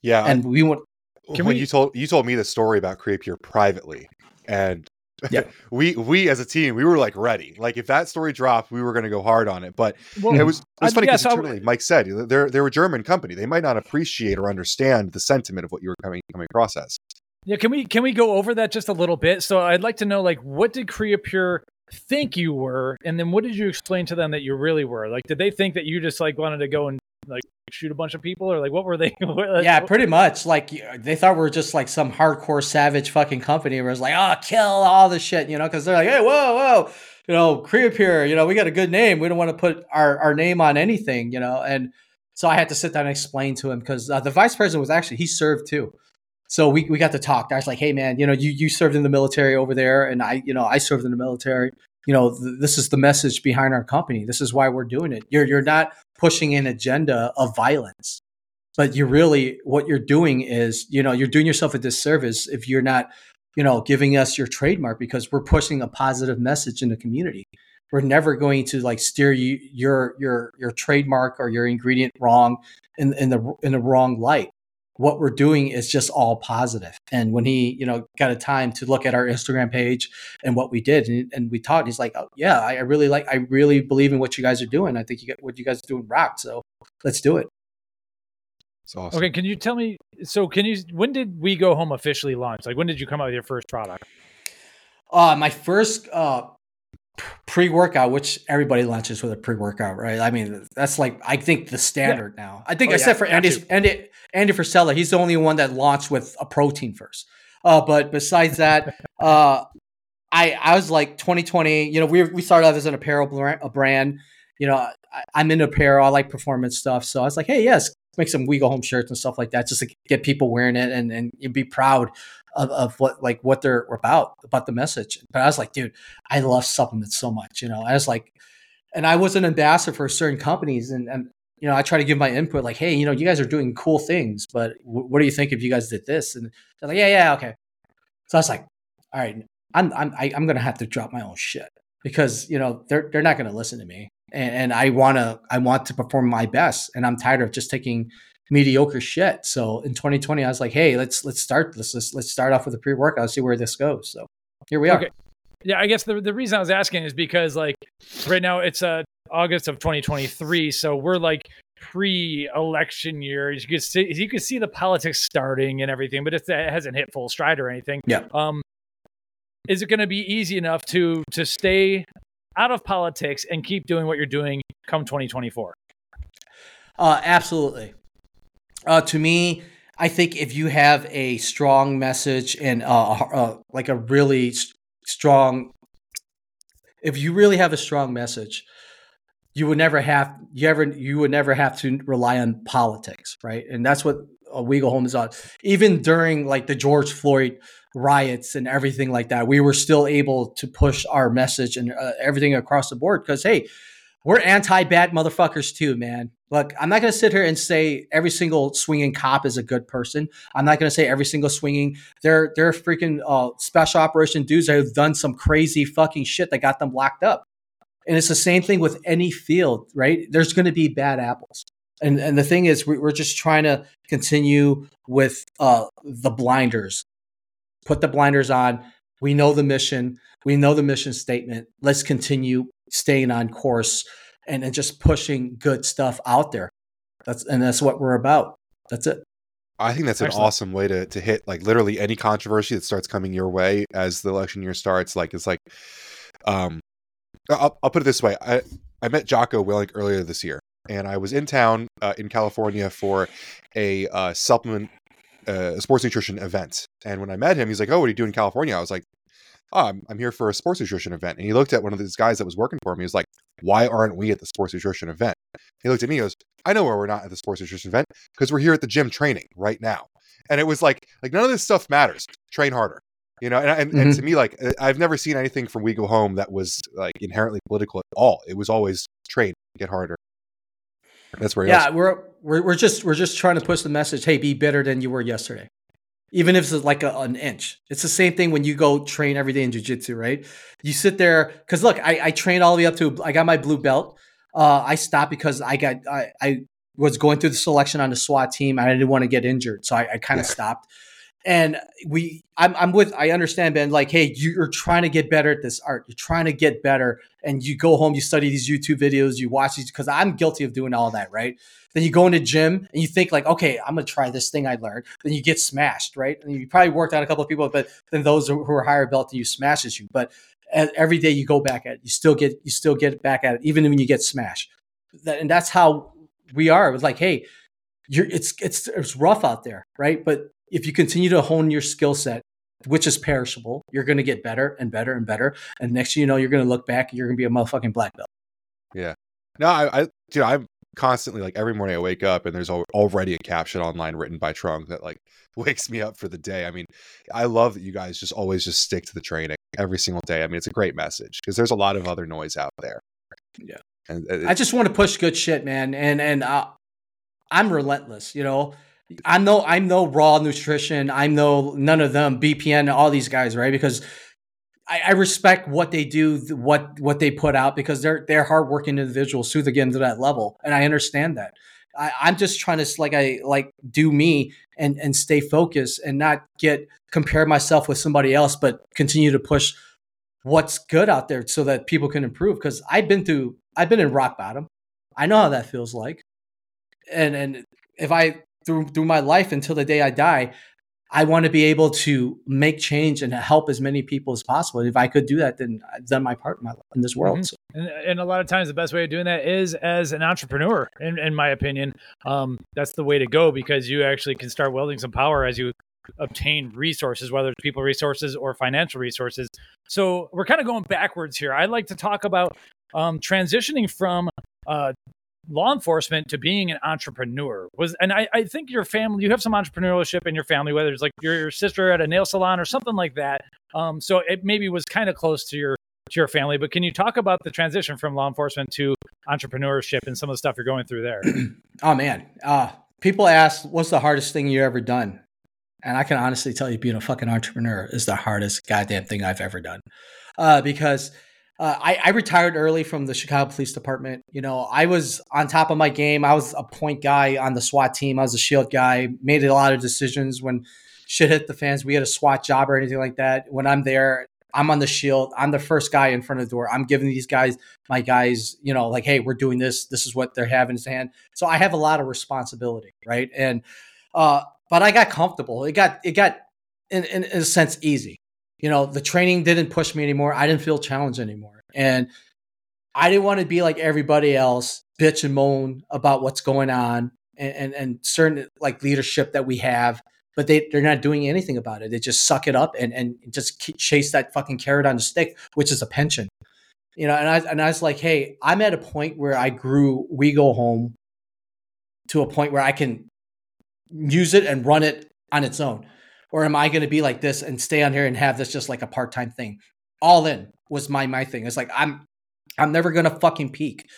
Yeah. And we want. You told me the story about Creapure privately, and yeah. we as a team, we were like ready. Like if that story dropped, we were going to go hard on it. But it was funny because Mike said they're a German company. They might not appreciate or understand the sentiment of what you were coming across as. Yeah, can we go over that just a little bit? So I'd like to know, like, what did Creapure think you were, and then what did you explain to them that you really were? Like, did they think that you just like wanted to go and like shoot a bunch of people, or like what were they? Yeah, pretty much. Like they thought we were just like some hardcore savage fucking company where it's like, oh, kill all the shit, you know? Because they're like, hey, whoa, you know, Creapure, you know, we got a good name. We don't want to put our name on anything, you know? And so I had to sit down and explain to him because the vice president was actually he served too. So we got to talk. I was like, hey, man, you know, you served in the military over there. And I served in the military. You know, this is the message behind our company. This is why we're doing it. You're not pushing an agenda of violence, but you really what you're doing is, you know, you're doing yourself a disservice if you're not, you know, giving us your trademark because we're pushing a positive message in the community. We're never going to like steer your trademark or your ingredient wrong in the wrong light. What we're doing is just all positive. And when he, you know, got a time to look at our Instagram page and what we did and we taught, he's like, oh yeah, I really believe in what you guys are doing. I think what you guys are doing rocked. So let's do it. It's awesome. Okay. Can you tell me, when did We Go Home officially launch? Like when did you come out with your first product? My first, pre-workout, which everybody launches with a pre-workout, right? I mean, that's like, I think the standard now. I think except for Andy Frisella, he's the only one that launched with a protein first. But besides that, I was like 2020, you know, we started out as an apparel brand, you know, I'm in apparel. I like performance stuff. So I was like, hey, yes, make some We Go Home shirts and stuff like that, just to get people wearing it and you'd be proud of what they're about the message. But I was like, dude, I love supplements so much, you know. I was like, and I was an ambassador for certain companies, and you know, I try to give my input, like, hey, you know, you guys are doing cool things, but what do you think if you guys did this? And they're like, yeah, okay. So I was like, all right, I'm gonna have to drop my own shit because you know they're not gonna listen to me, and I want to perform my best, and I'm tired of just taking mediocre shit. So in 2020, I was like, hey, let's start this. Let's start off with a pre-workout. Let's see where this goes. So here we are. Okay. Yeah. I guess the reason I was asking is because like right now it's August of 2023. So we're like pre-election year. You could see the politics starting and everything, but it hasn't hit full stride or anything. Yeah. Is it going to be easy enough to stay out of politics and keep doing what you're doing come 2024? Absolutely. To me, I think if you have a strong message and like a really strong, if you really have a strong message, you would never have to rely on politics, right? And that's what We Go Home is on. Even during like the George Floyd riots and everything like that, we were still able to push our message and everything across the board because hey, we're anti-bad motherfuckers too, man. Look, I'm not going to sit here and say every single swinging cop is a good person. I'm not going to say every single swinging. They're freaking special operation dudes that have done some crazy fucking shit that got them locked up. And it's the same thing with any field, right? There's going to be bad apples. And the thing is, we're just trying to continue with the blinders. Put the blinders on. We know the mission. We know the mission statement. Let's continue staying on course. And just pushing good stuff out there. That's what we're about. That's it. I think that's an awesome way to hit like literally any controversy that starts coming your way as the election year starts. Like it's like, I'll put it this way. I met Jocko Willink earlier this year, and I was in town in California for a supplement, sports nutrition event. And when I met him, he's like, "Oh, what do you do in California?" I was like, "Oh, I'm here for a sports nutrition event." And he looked at one of these guys that was working for me. He was like, "Why aren't we at the sports nutrition event?" He looked at me, he goes, "I know where we're not at the sports nutrition event, because we're here at the gym training right now." And it was like none of this stuff matters. Train harder. You know, and to me, like, I've never seen anything from We Go Home that was like inherently political at all. It was always train, get harder. That's where we're just trying to push the message, hey, be better than you were yesterday. Even if it's like an inch. It's the same thing when you go train every day in jiu-jitsu, right? You sit there, because look, I trained all the way up to, I got my blue belt. I stopped because I was going through the selection on the SWAT team, and I didn't want to get injured. So I kind of stopped. And I understand, Ben, like, hey, you're trying to get better at this art. You're trying to get better. And you go home, you study these YouTube videos, you watch these, because I'm guilty of doing all that, right? Then you go in the gym and you think like, okay, I'm going to try this thing I learned. Then you get smashed, right? And you probably worked on a couple of people, but then those who are higher belt than you smashes you. But every day you go back at it, you still get back at it, even when you get smashed. And that's how we are. It was like, hey, it's rough out there, right? But if you continue to hone your skill set, which is perishable, you're going to get better and better and better. And next thing you know, you're going to look back and you're going to be a motherfucking black belt. Yeah. No, I'm constantly, like, every morning I wake up and there's already a caption online written by Trung that like wakes me up for the day. I mean, I love that you guys just always just stick to the training every single day. I mean, it's a great message because there's a lot of other noise out there. Yeah. And I just want to push good shit, man. And I'm relentless, you know? I'm no Raw Nutrition. I'm no none of them, BPN, all these guys, right? Because I respect what they do, what they put out, because they're hardworking individuals who they get into that level, and I understand that. I'm just trying to like do me and stay focused and not compare myself with somebody else, but continue to push what's good out there so that people can improve. Because I've been in rock bottom. I know how that feels like, and if I. Through my life until the day I die, I want to be able to make change and help as many people as possible. If I could do that, then I've done my part in this world. Mm-hmm. So. And a lot of times the best way of doing that is as an entrepreneur, in my opinion. That's the way to go, because you actually can start wielding some power as you obtain resources, whether it's people resources or financial resources. So we're kind of going backwards here. I'd like to talk about transitioning from law enforcement to being an entrepreneur. I think your family, you have some entrepreneurship in your family, whether it's like your sister at a nail salon or something like that. So it maybe was kind of close to your family, but can you talk about the transition from law enforcement to entrepreneurship and some of the stuff you're going through there? Oh man. People ask, what's the hardest thing you ever done? And I can honestly tell you, being a fucking entrepreneur is the hardest goddamn thing I've ever done. Because I retired early from the Chicago Police Department. You know, I was on top of my game. I was a point guy on the SWAT team. I was a shield guy, made a lot of decisions when shit hit the fans. We had a SWAT job or anything like that. When I'm there, I'm on the shield. I'm the first guy in front of the door. I'm giving these guys, my guys, you know, like, hey, we're doing this. This is what they're having in hand. So I have a lot of responsibility, right? And, but I got comfortable. It got in a sense easy. You know, the training didn't push me anymore. I didn't feel challenged anymore. And I didn't want to be like everybody else, bitch and moan about what's going on and certain like leadership that we have, but they're not doing anything about it. They just suck it up and just chase that fucking carrot on the stick, which is a pension. You know, and I was like, hey, I'm at a point where I grew We Go Home to a point where I can use it and run it on its own. Or am I going to be like this and stay on here and have this just like a part-time thing? All in was my thing. It's like, I'm never going to fucking peak.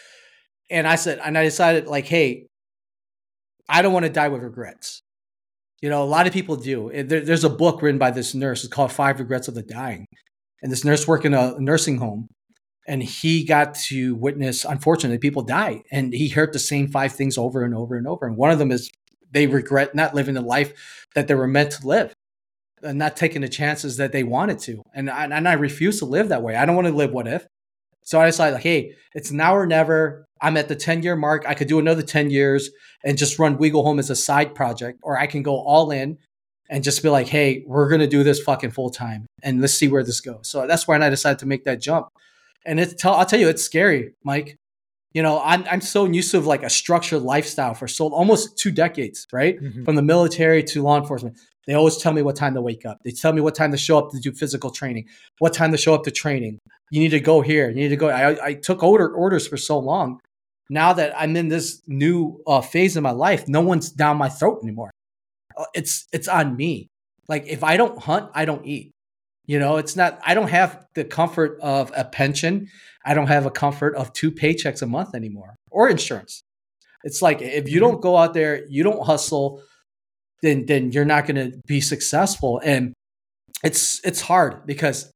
And I decided like, hey, I don't want to die with regrets. You know, a lot of people do. There's a book written by this nurse. It's called 5 Regrets of the Dying. And this nurse worked in a nursing home, and he got to witness, unfortunately, people die. And he heard the same 5 things over and over and over. And one of them is they regret not living the life that they were meant to live, and not taking the chances that they wanted to. And I refuse to live that way. I don't want to live what if. So I decided, like, hey, it's now or never. I'm at the 10-year mark. I could do another 10 years and just run We Go Home as a side project, or I can go all in and just be like, hey, we're going to do this fucking full time and let's see where this goes. So that's when I decided to make that jump. And I'll tell you, it's scary, Mike. You know, I'm so used to like a structured lifestyle for so almost 2 decades, right? Mm-hmm. From the military to law enforcement. They always tell me what time to wake up. They tell me what time to show up to do physical training, what time to show up to training. You need to go here. You need to go. I took orders for so long. Now that I'm in this new phase of my life, no one's down my throat anymore. It's on me. Like if I don't hunt, I don't eat. You know, it's not, I don't have the comfort of a pension. I don't have a comfort of 2 paychecks a month anymore or insurance. It's like, if you don't go out there, you don't hustle, then you're not going to be successful. And it's hard because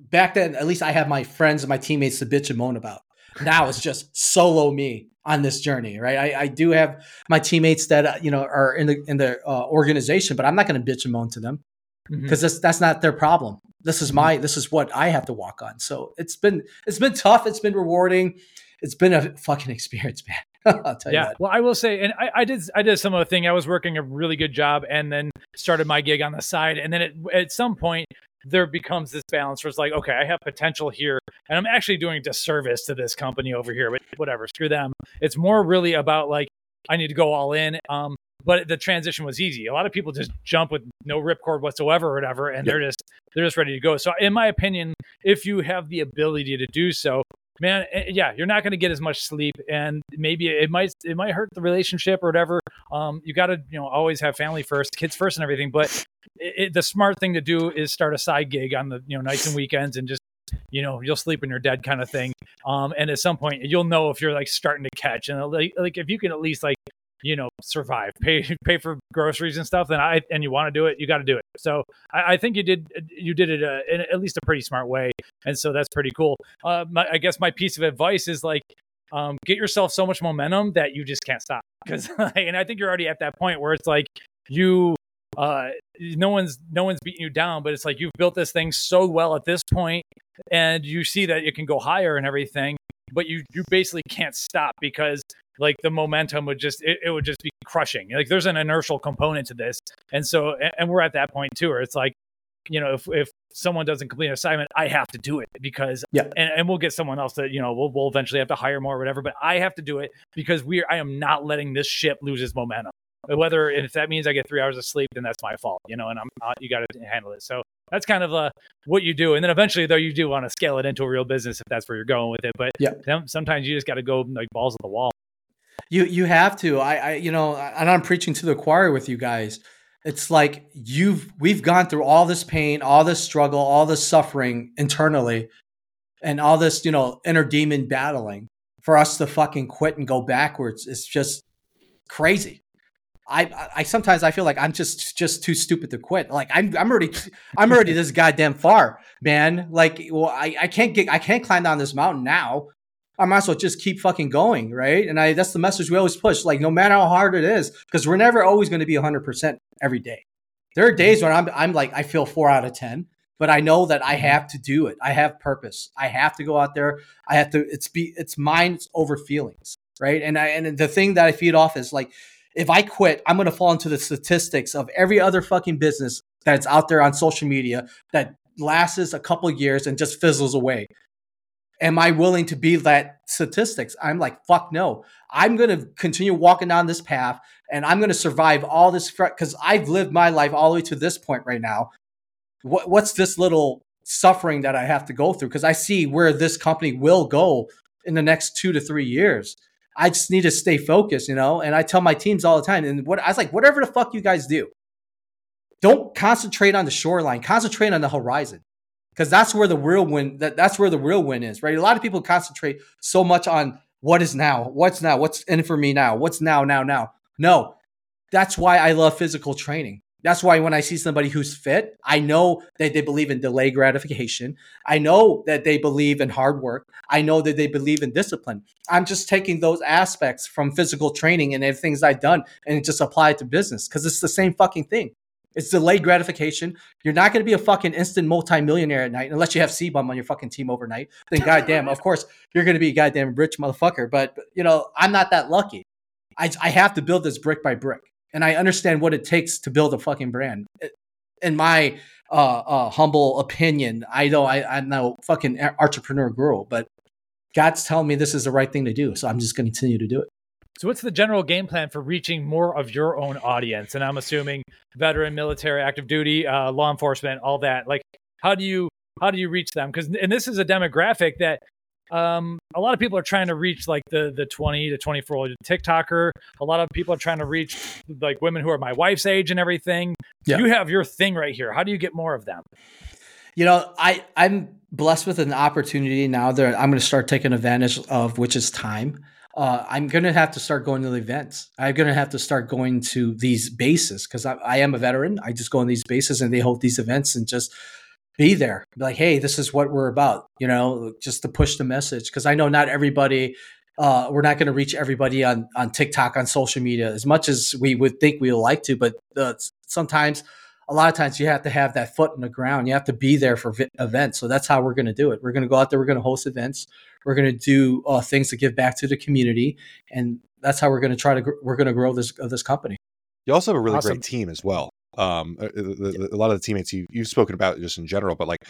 back then, at least I had my friends and my teammates to bitch and moan about. Now it's just solo me on this journey, right? I do have my teammates that, you know, are in the organization, but I'm not going to bitch and moan to them. Because that's not their problem. This is what I have to walk on. So it's been tough. It's been rewarding. It's been a fucking experience, man. I'll tell you that. Well, I will say, and I did some of the thing. I was working a really good job and then started my gig on the side. And then at some point there becomes this balance where it's like, okay, I have potential here and I'm actually doing a disservice to this company over here, but whatever, screw them. It's more really about like, I need to go all in. But the transition was easy. A lot of people just jump with no ripcord whatsoever or whatever, and they're just ready to go. So in my opinion, if you have the ability to do so, man, yeah, you're not going to get as much sleep, and maybe it might hurt the relationship or whatever. You got to always have family first, kids first, and everything. But the smart thing to do is start a side gig on the nights and weekends, and just you'll sleep when you're dead kind of thing. And at some point, you'll know if you're like starting to catch, and like if you can at least like. Survive, pay for groceries and stuff, and you want to do it, you got to do it. So I think you did it in at least a pretty smart way. And so that's pretty cool. I guess my piece of advice is like, get yourself so much momentum that you just can't stop. And I think you're already at that point where it's like no one's beating you down, but it's like, you've built this thing so well at this point and you see that it can go higher and everything, but you basically can't stop because like the momentum would just, it would just be crushing. Like there's an inertial component to this. And so, and we're at that point too, where it's like, if someone doesn't complete an assignment, I have to do it because, and we'll get someone else that, we'll eventually have to hire more or whatever, but I have to do it because I am not letting this ship lose its momentum. Whether, if that means I get 3 hours of sleep, then that's my fault, and you got to handle it. So that's kind of what you do. And then eventually, though, you do want to scale it into a real business if that's where you're going with it. But sometimes you just got to go like balls to the wall. You have to. And I'm preaching to the choir with you guys. It's like we've gone through all this pain, all this struggle, all this suffering internally, and all this, inner demon battling. For us to fucking quit and go backwards, it's just crazy. I sometimes I feel like I'm just too stupid to quit. Like I'm already this goddamn far, man. Like, well, I can't climb down this mountain now. I might as well just keep fucking going, right? And that's the message we always push. Like, no matter how hard it is, because we're never always going to be 100% every day. There are days when I'm like, I feel 4 out of 10, but I know that I have to do it. I have purpose. I have to go out there. I have to. It's minds over feelings, right? And the thing that I feed off is like, if I quit, I'm going to fall into the statistics of every other fucking business that's out there on social media that lasts a couple of years and just fizzles away. Am I willing to be that statistics? I'm like, fuck no. I'm going to continue walking down this path and I'm going to survive all this because I've lived my life all the way to this point right now. What's this little suffering that I have to go through? Because I see where this company will go in the next 2 to 3 years. I just need to stay focused, and I tell my teams all the time. And I was like, whatever the fuck you guys do, don't concentrate on the shoreline, concentrate on the horizon. Because that's where the real win. That's where the real win is, right? A lot of people concentrate so much on what is now, what's now, what's in for me now, what's now. No, that's why I love physical training. That's why when I see somebody who's fit, I know that they believe in delayed gratification. I know that they believe in hard work. I know that they believe in discipline. I'm just taking those aspects from physical training and things I've done and just apply it to business because it's the same fucking thing. It's delayed gratification. You're not going to be a fucking instant multimillionaire at night unless you have C-Bum on your fucking team overnight. Then goddamn, of course, you're going to be a goddamn rich motherfucker. But, I'm not that lucky. I have to build this brick by brick. And I understand what it takes to build a fucking brand. In my humble opinion, I'm no fucking entrepreneur guru, but God's telling me this is the right thing to do. So I'm just going to continue to do it. So what's the general game plan for reaching more of your own audience? And I'm assuming veteran, military, active duty, law enforcement, all that. Like, how do you reach them? And this is a demographic that a lot of people are trying to reach, like the 20 to 24-year-old TikToker. A lot of people are trying to reach like women who are my wife's age and everything. Yeah. You have your thing right here. How do you get more of them? You know, I'm blessed with an opportunity now that I'm going to start taking advantage of, which is time. I'm going to have to start going to the events. I'm going to have to start going to these bases because I am a veteran. I just go on these bases and they hold these events and just be there. Be like, hey, this is what we're about, you know, just to push the message. Because I know not everybody, we're not going to reach everybody on TikTok, on social media, as much as we would think we would like to. But sometimes, a lot of times you have to have that foot in the ground. You have to be there for events. So that's how we're going to do it. We're going to go out there. We're going to host events. We're going to do things to give back to the community. And that's how we're going to try to, we're going to grow this company. You also have a really great team as well. A lot of the teammates you've spoken about just in general, but like,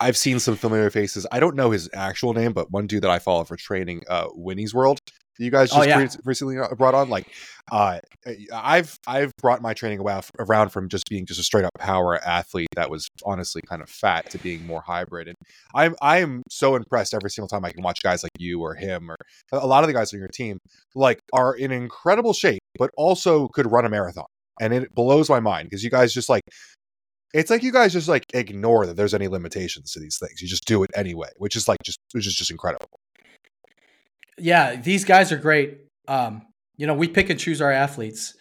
I've seen some familiar faces. I don't know his actual name, but one dude that I follow for training, Winnie's World, that you guys just recently brought on. Like, I've brought my training around from just being just a straight up power athlete that was honestly kind of fat to being more hybrid. And I am so impressed every single time I can watch guys like you or him or a lot of the guys on your team, like, are in incredible shape, but also could run a marathon. And it blows my mind because you guys just like, it's like you guys just like ignore that there's any limitations to these things. You just do it anyway, which is like just incredible. Yeah, these guys are great. You know, we pick and choose our athletes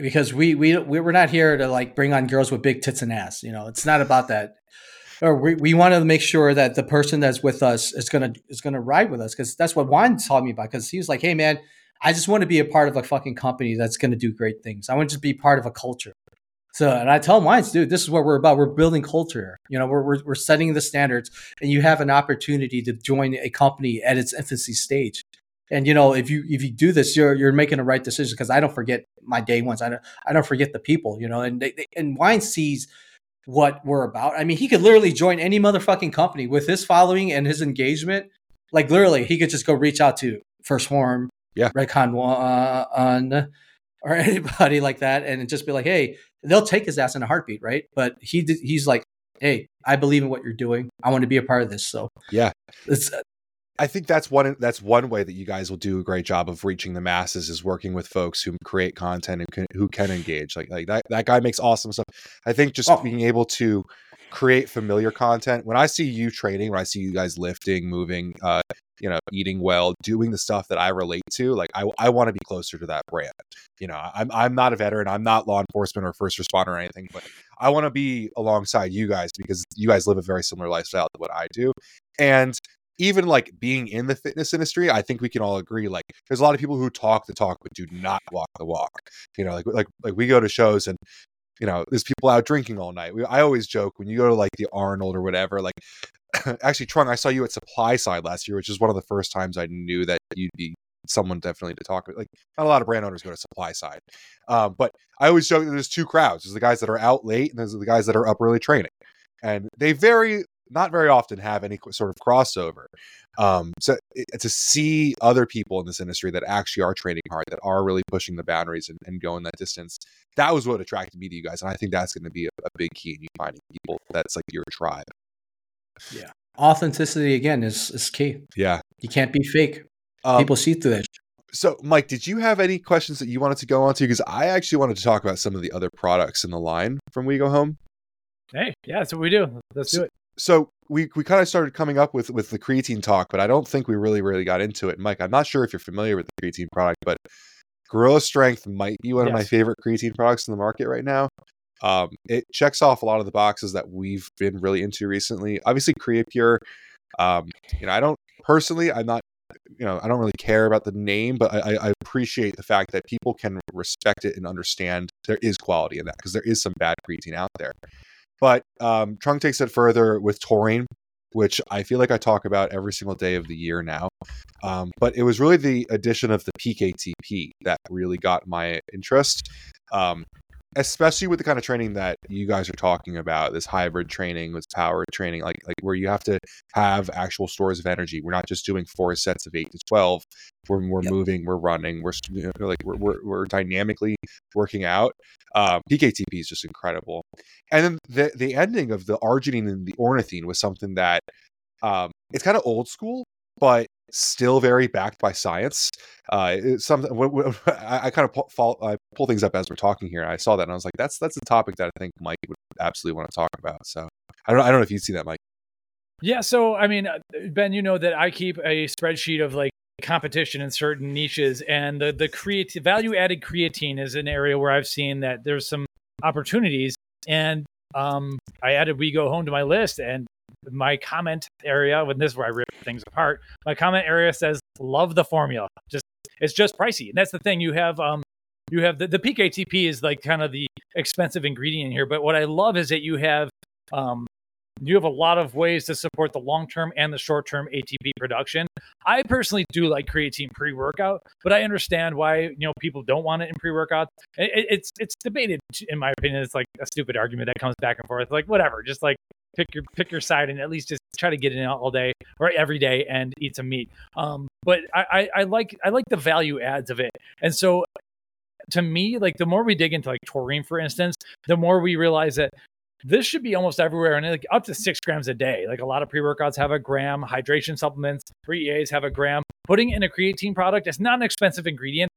because we're not here to like bring on girls with big tits and ass. You know, it's not about that. Or we want to make sure that the person that's with us is gonna ride with us, because that's what Juan taught me about. Because he was like, hey man, I just want to be a part of a fucking company that's going to do great things. I want to just be part of a culture. So, and I tell mines, dude, this is what we're about. We're building culture. You know, we're setting the standards, and you have an opportunity to join a company at its infancy stage. And you know, if you do this, you're making the right decision, because I don't forget my day ones. I don't forget the people. You know, and Wine sees what we're about. I mean, he could literally join any motherfucking company with his following and his engagement. Like literally, he could just go reach out to First Form. Yeah, Redcon One or anybody like that, and just be like, "Hey," they'll take his ass in a heartbeat, right? But he's like, "Hey, I believe in what you're doing. I want to be a part of this." So yeah, I think that's one way that you guys will do a great job of reaching the masses, is working with folks who create content and who can engage. Like that guy makes awesome stuff. I think just being able to create familiar content. When I see you training, when I see you guys lifting, moving, you know, eating well, doing the stuff that I relate to, like I want to be closer to that brand. You know, I'm not a veteran, I'm not law enforcement or first responder or anything, but I want to be alongside you guys because you guys live a very similar lifestyle to what I do. And even like being in the fitness industry, I think we can all agree, like there's a lot of people who talk the talk but do not walk the walk. You know, like we go to shows and you know, there's people out drinking all night. I always joke when you go to like the Arnold or whatever, like actually, Trung, I saw you at Supply Side last year, which is one of the first times I knew that you'd be someone definitely to talk about. Like, not a lot of brand owners go to Supply Side. But I always joke that there's two crowds. There's the guys that are out late and there's the guys that are up early training. And they not very often have any sort of crossover. So to see other people in this industry that actually are training hard, that are really pushing the boundaries and going that distance, that was what attracted me to you guys. And I think that's going to be a big key in you finding people that's like your tribe. Yeah. Authenticity, again, is key. Yeah. You can't be fake. People see through that. So, Mike, did you have any questions that you wanted to go on to? Because I actually wanted to talk about some of the other products in the line from We Go Home. Hey, yeah, that's what we do. Let's do it. So we kind of started coming up with the creatine talk, but I don't think we really got into it. Mike, I'm not sure if you're familiar with the creatine product, but Gorilla Strength might be one of my favorite creatine products in the market right now. It checks off a lot of the boxes that we've been really into recently. Obviously, Creapure. You know, I don't really care about the name, but I appreciate the fact that people can respect it and understand there is quality in that, because there is some bad creatine out there. But Trung takes it further with taurine, which I feel like I talk about every single day of the year now. But it was really the addition of the PKTP that really got my interest. especially with the kind of training that you guys are talking about, this hybrid training with power training, like where you have to have actual stores of energy. We're not just doing 4 sets of 8 to 12. We're yep. moving, we're running, we're dynamically working out. PKTP is just incredible. And then the ending of the arginine and the ornithine was something that it's kind of old school, but still very backed by science. I pull things up as we're talking here. And I saw that and I was like, that's the topic that I think Mike would absolutely want to talk about. So I don't know if you'd see that, Mike. Yeah. So, I mean, Ben, you know that I keep a spreadsheet of like competition in certain niches, and the value added creatine is an area where I've seen that there's some opportunities, and I added We Go Home to my list, and my comment area, when this is where I rip things apart, my comment area says, love the formula. It's just pricey. And that's the thing. You have the PKTP is like kind of the expensive ingredient here. But what I love is that you have a lot of ways to support the long-term and the short-term ATP production. I personally do like creatine pre-workout, but I understand why, people don't want it in pre-workout. It's debated, in my opinion. It's like a stupid argument that comes back and forth. Like, whatever, just like pick your side and at least just try to get in all day or every day and eat some meat. But I like the value adds of it. And so to me, like the more we dig into like taurine, for instance, the more we realize that this should be almost everywhere, and like up to 6 grams a day. Like a lot of pre-workouts have a gram, hydration supplements, pre-A's have a gram. Putting in a creatine product, it's not an expensive ingredient.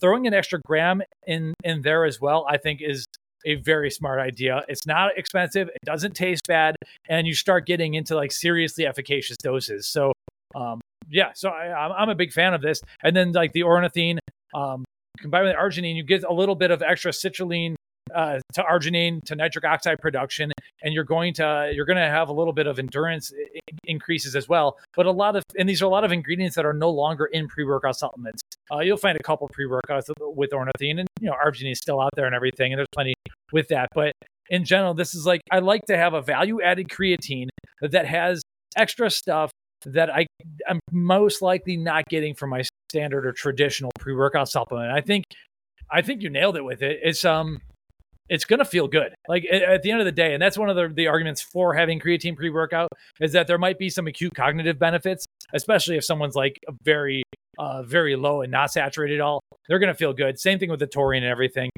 Throwing an extra gram in there as well, I think is a very smart idea. It's not expensive. It doesn't taste bad. And you start getting into like seriously efficacious doses. So, I'm a big fan of this. And then like the ornithine, combined with arginine, you get a little bit of extra citrulline, to arginine to nitric oxide production, and you're going to have a little bit of endurance increases as well. But these are a lot of ingredients that are no longer in pre-workout supplements. You'll find a couple pre-workouts with ornithine, and arginine is still out there and everything, and there's plenty with that. But in general, this is like, I like to have a value-added creatine that has extra stuff that I'm most likely not getting from my standard or traditional pre-workout supplement. I think you nailed it with it. It's going to feel good, like at the end of the day. And that's one of the arguments for having creatine pre-workout, is that there might be some acute cognitive benefits, especially if someone's like very, very low and not saturated at all. They're going to feel good. Same thing with the taurine and everything.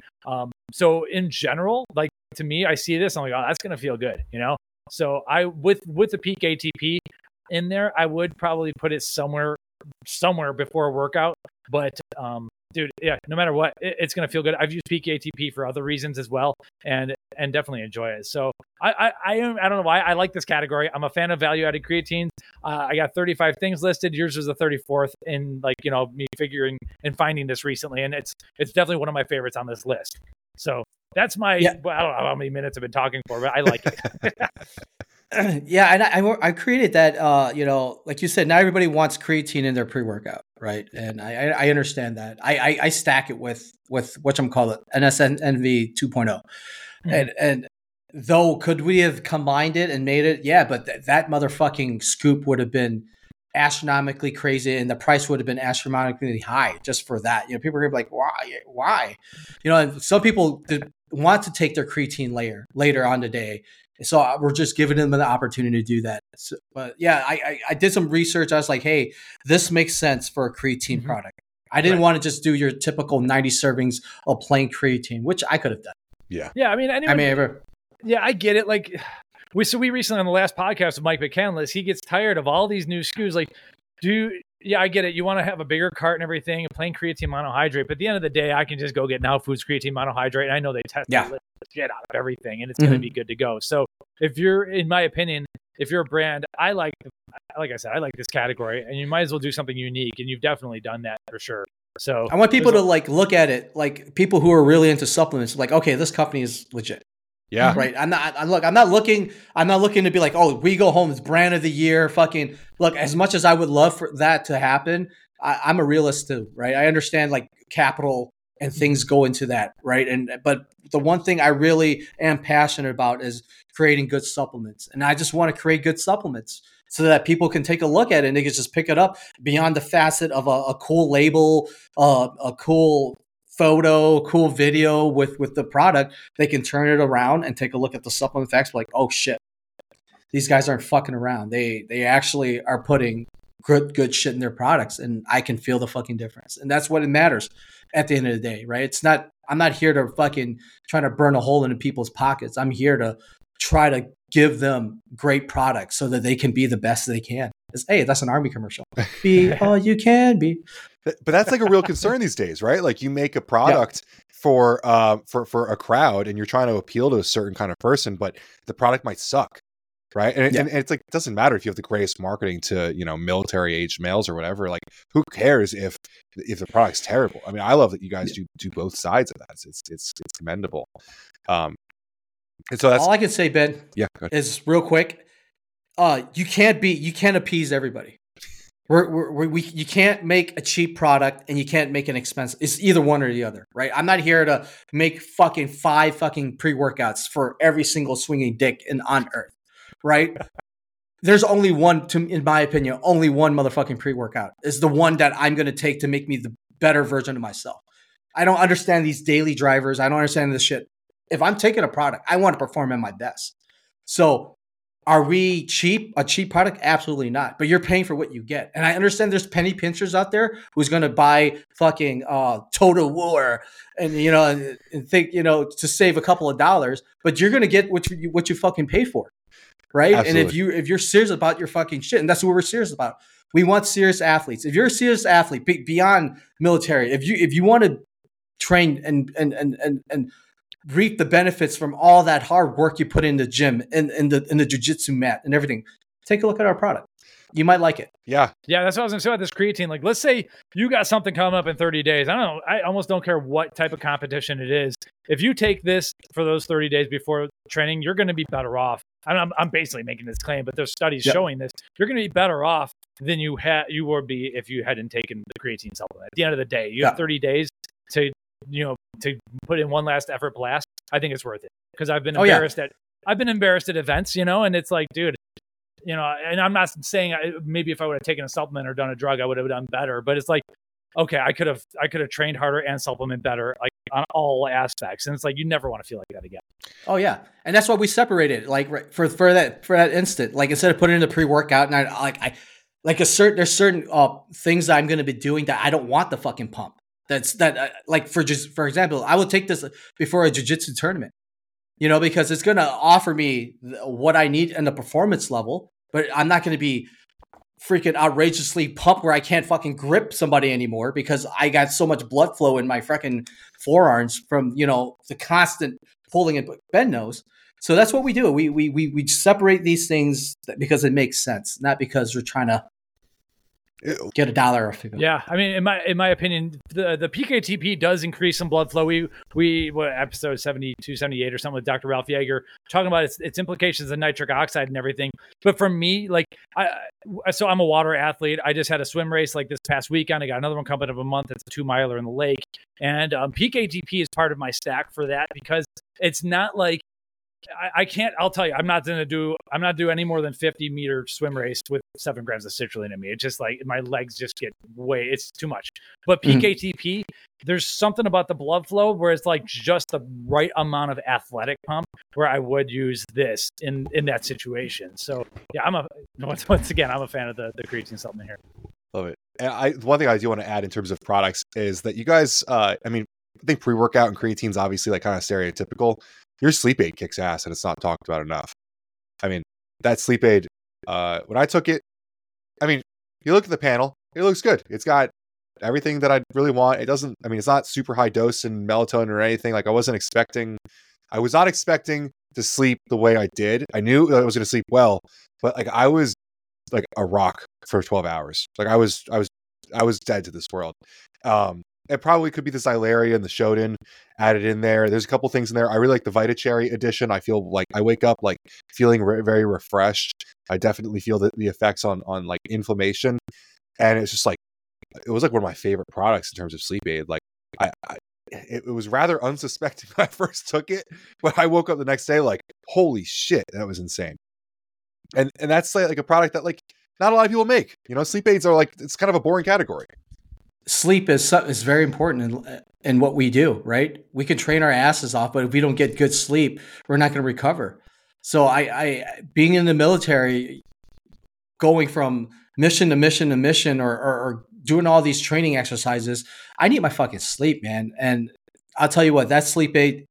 So in general, like to me, I see this, I'm like, oh, that's going to feel good, So with the PKTP in there, I would probably put it somewhere before a workout, but, dude, yeah, no matter what, it's going to feel good. I've used PKTP for other reasons as well, and definitely enjoy it. So I don't know why I like this category. I'm a fan of value-added creatines. I got 35 things listed. Yours was the 34th in me figuring and finding this recently. And it's definitely one of my favorites on this list. So that's my, I don't know how many minutes I've been talking for, but I like it. Yeah, and I created that, like you said, not everybody wants creatine in their pre-workout, right? And I understand that. I stack it with whatchamacallit, NSNV 2.0. Mm-hmm. And though, could we have combined it and made it? Yeah, but that motherfucking scoop would have been astronomically crazy, and the price would have been astronomically high just for that. People are going to be like, why? And some people want to take their creatine layer later on today. So we're just giving them the opportunity to do that. So, but yeah, I did some research. I was like, hey, this makes sense for a creatine mm-hmm. product. I didn't want to just do your typical 90 servings of plain creatine, which I could have done. Yeah. Yeah. I get it. Like we recently on the last podcast with Mike McCandless, he gets tired of all these new SKUs. Like, I get it. You want to have a bigger cart and everything, and plain creatine monohydrate. But at the end of the day, I can just go get Now Foods creatine monohydrate. And I know they test the shit out of everything, and it's going to be good to go. So in my opinion, if you're a brand, I like this category, and you might as well do something unique. And you've definitely done that for sure. So I want people to like look at it, like people who are really into supplements, like, okay, this company is legit. Yeah. Right. I'm not looking to be like, oh, We Go Home is brand of the year. Fucking look, as much as I would love for that to happen, I'm a realist too, right? I understand like capital and things go into that, right? But the one thing I really am passionate about is creating good supplements. And I just want to create good supplements so that people can take a look at it and they can just pick it up beyond the facet of a cool label, a cool photo, cool video with the product, they can turn it around and take a look at the supplement facts, like, oh shit, these guys aren't fucking around. They actually are putting good shit in their products, and I can feel the fucking difference. And that's what it matters at the end of the day, right? It's not, I'm not here to fucking trying to burn a hole into people's pockets. I'm here to try to give them great products so that they can be the best they can. It's, hey, that's an Army commercial. Be all you can be. But that's like a real concern these days, right? Like you make a product for a crowd, and you're trying to appeal to a certain kind of person, but the product might suck. Right. And it's like, it doesn't matter if you have the greatest marketing to, you know, military aged males or whatever. Like, who cares if the product's terrible? I mean, I love that you guys do both sides of that. It's commendable. And so that's all I can say, Ben, is real quick. You can't appease everybody. You can't make a cheap product, and you can't make an expensive. It's either one or the other, right? I'm not here to make fucking 5 fucking pre-workouts for every single swinging dick on earth. Right? There's only one, in my opinion, only one motherfucking pre-workout is the one that I'm going to take to make me the better version of myself. I don't understand these daily drivers. I don't understand this shit. If I'm taking a product, I want to perform at my best. So are we cheap? A cheap product? Absolutely not. But you're paying for what you get. And I understand there's penny pinchers out there who's going to buy fucking Total War and, you know, and think, you know, to save a couple of dollars, but you're going to get what you fucking pay for. Right. Absolutely. And if you're serious about your fucking shit, and that's what we're serious about. We want serious athletes. If you're a serious athlete beyond military, if you want to train and reap the benefits from all that hard work you put in the gym and in the jiu-jitsu mat and everything, take a look at our product. You might like it. Yeah. Yeah. That's what I was going to say about this creatine. Like, let's say you got something coming up in 30 days. I don't know. I almost don't care what type of competition it is. If you take this for those 30 days before training, you're going to be better off. I'm basically making this claim, but there's studies showing this. You're going to be better off than you would be if you hadn't taken the creatine supplement. At the end of the day, you have 30 days to put in one last effort blast. I think it's worth it, because I've been embarrassed at events, you know, and it's like, dude, you know, and I'm not saying maybe if I would have taken a supplement or done a drug, I would have done better. But it's like, okay, I could have trained harder and supplement better, like on all aspects. And it's like, you never want to feel like that again. Oh yeah, and that's why we separated. Like for that instant, like instead of putting in the pre-workout, and there's certain things that I'm going to be doing that I don't want the fucking pump. For example, I would take this before a jiu-jitsu tournament. You know, because it's going to offer me what I need and the performance level, but I'm not going to be freaking outrageously pumped where I can't fucking grip somebody anymore because I got so much blood flow in my freaking forearms from, you know, the constant pulling and Ben knows. So that's what we do. We separate these things because it makes sense, not because we're trying to get a dollar off people. Yeah, I mean, in my opinion, the PKTP does increase some blood flow. We episode 72, 78 or something with Dr. Ralph Yeager talking about its implications of nitric oxide and everything. But for me, like so I'm a water athlete. I just had a swim race like this past weekend. I got another one coming up a month. It's a 2-miler in the lake, and PKTP is part of my stack for that, because it's not like I can't. I'll tell you, I'm not doing any more than 50-meter swim race with 7 grams of citrulline in me. It's just like my legs just get way. It's too much. But PKTP, there's something about the blood flow where it's like just the right amount of athletic pump where I would use this in that situation. So yeah, I'm a fan of the creatine supplement here. Love it. And one thing I do want to add in terms of products is that you guys, I think pre-workout and creatine is obviously like kind of stereotypical. Your sleep aid kicks ass, and it's not talked about enough. I mean, that sleep aid, when I took it, I mean, you look at the panel, it looks good. It's got everything that I really want. It doesn't, I mean, it's not super high dose in melatonin or anything. Like I was not expecting to sleep the way I did. I knew that I was going to sleep well, but like I was like a rock for 12 hours. Like I was dead to this world. It probably could be the Xylaria and the Shodan added in there. There's a couple things in there. I really like the Vita Cherry edition. I feel like I wake up like feeling very refreshed. I definitely feel the effects on like inflammation, and it's just like it was like one of my favorite products in terms of sleep aid. Like it was rather unsuspecting when I first took it, but I woke up the next day like, holy shit, that was insane. And that's like a product that like not a lot of people make. You know, sleep aids are like, it's kind of a boring category. sleep is very important in what we do, right? We can train our asses off, but if we don't get good sleep, we're not going to recover. So I being in the military, going from mission to mission to mission, or doing all these training exercises, I need my fucking sleep, man. And I'll tell you what, that sleep aid,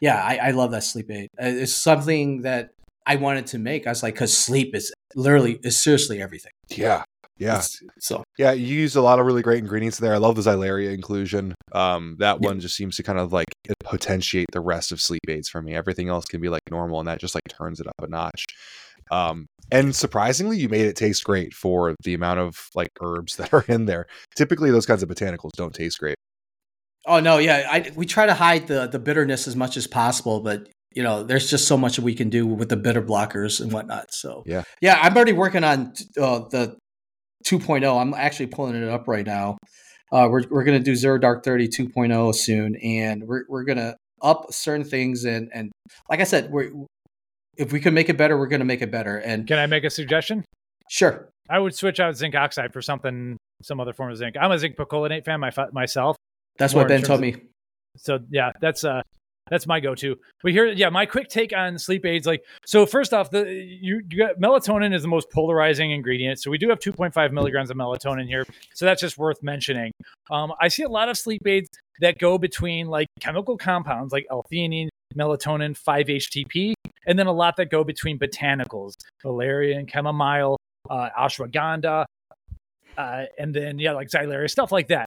yeah, I love that sleep aid. It's something that I wanted to make. I was like, because sleep is seriously everything. Yeah. Yeah. Yeah, you use a lot of really great ingredients there. I love the Xylaria inclusion. That one just seems to kind of like potentiate the rest of sleep aids for me. Everything else can be like normal, and that just like turns it up a notch. And surprisingly, you made it taste great for the amount of like herbs that are in there. Typically, those kinds of botanicals don't taste great. Oh no, yeah, we try to hide the bitterness as much as possible, but you know, there's just so much we can do with the bitter blockers and whatnot. So yeah, I'm already working on the 2.0. I'm actually pulling it up right now. We're going to do Zero Dark 30 2.0 soon, and we're going to up certain things. And like I said, if we can make it better, we're going to make it better. And can I make a suggestion? Sure. I would switch out zinc oxide for some other form of zinc. I'm a zinc picolinate fan myself. That's what Ben told me. So yeah, that's my go-to. We hear, yeah, my quick take on sleep aids. Like, so first off, you got melatonin is the most polarizing ingredient. So we do have 2.5 milligrams of melatonin here. So that's just worth mentioning. I see a lot of sleep aids that go between like chemical compounds like L-theanine, melatonin, 5-HTP, and then a lot that go between botanicals, valerian, chamomile, ashwagandha, and then, yeah, like Xylaria, stuff like that.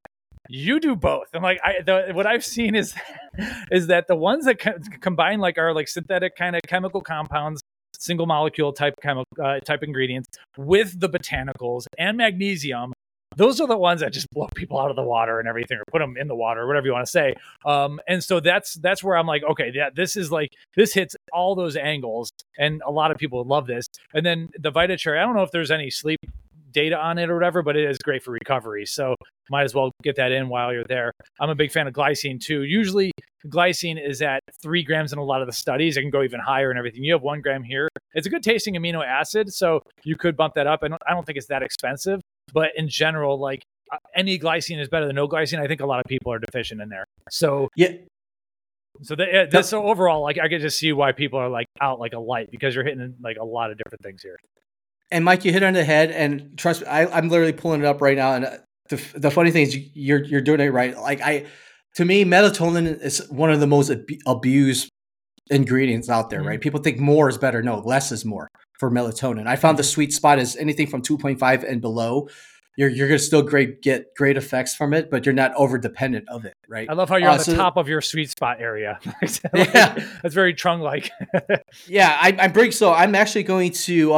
You do both. I'm like, what I've seen is that the ones that combine like are like synthetic kind of chemical compounds, single molecule type type ingredients with the botanicals and magnesium. Those are the ones that just blow people out of the water and everything, or put them in the water, or whatever you want to say. And so that's where I'm like, okay, yeah, this hits all those angles, and a lot of people love this. And then the VitaCherry, I don't know if there's any sleep data on it or whatever, but it is great for recovery. So might as well get that in while you're there. I'm a big fan of glycine too. Usually glycine is at 3 grams in a lot of the studies. It can go even higher and everything. You have 1 gram here. It's a good tasting amino acid, so you could bump that up. And I don't think it's that expensive, but in general, like any glycine is better than no glycine. I think a lot of people are deficient in there. So yeah. So overall, like I could just see why people are like out like a light, because you're hitting like a lot of different things here. And Mike, you hit on the head, and trust me, I'm literally pulling it up right now. And the funny thing is, you're doing it right. Like to me, melatonin is one of the most abused ingredients out there, right? People think more is better. No, less is more for melatonin. I found the sweet spot is anything from 2.5 and below. You're gonna still get great effects from it, but you're not over dependent of it, right? I love how you're on the top of your sweet spot area. That's very Trung like. Yeah, I bring. So I'm actually going to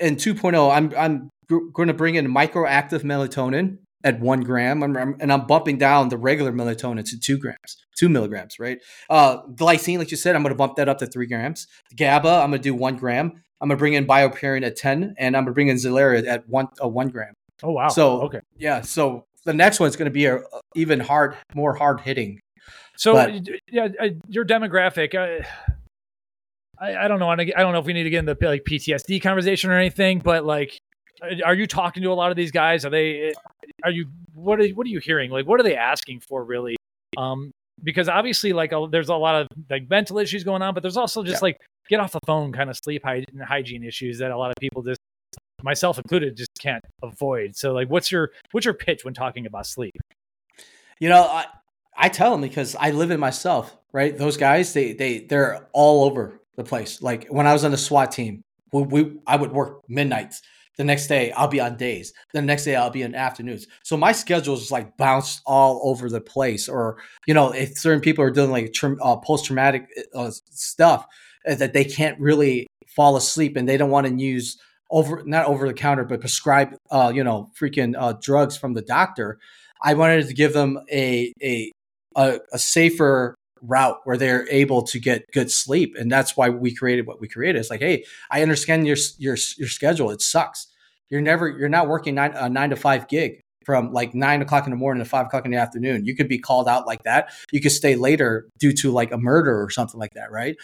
in 2.0. I'm going to bring in microactive melatonin at 1 gram, and I'm bumping down the regular melatonin to 2 milligrams, right? Glycine, like you said, I'm going to bump that up to 3 grams. GABA, I'm going to do 1 gram. I'm going to bring in biopyrin at 10, and I'm going to bring in Xylaria at 1 gram. Oh, wow. So, okay. Yeah. So the next one's going to be even more hard hitting. So, your demographic, I don't know. I don't know if we need to get into like PTSD conversation or anything, but like, are you talking to a lot of these guys? What are you hearing? Like, what are they asking for really? Because obviously like there's a lot of like mental issues going on, but there's also just like get off the phone kind of sleep hygiene issues that a lot of people just, myself included, just can't avoid. So like, what's your pitch when talking about sleep? You know, I tell them, because I live it myself, right? Those guys, they're all over the place. Like when I was on the SWAT team, I would work midnights. The next day I'll be on days. The next day I'll be in afternoons. So my schedule is like bounced all over the place. Or, you know, if certain people are doing like post-traumatic stuff that they can't really fall asleep, and they don't want to use not over the counter, but prescribed, drugs from the doctor. I wanted to give them a safer route where they're able to get good sleep, and that's why we created what we created. It's like, hey, I understand your schedule. It sucks. You're not working a 9 to 5 gig from like 9 o'clock in the morning to 5 o'clock in the afternoon. You could be called out like that. You could stay later due to like a murder or something like that, right?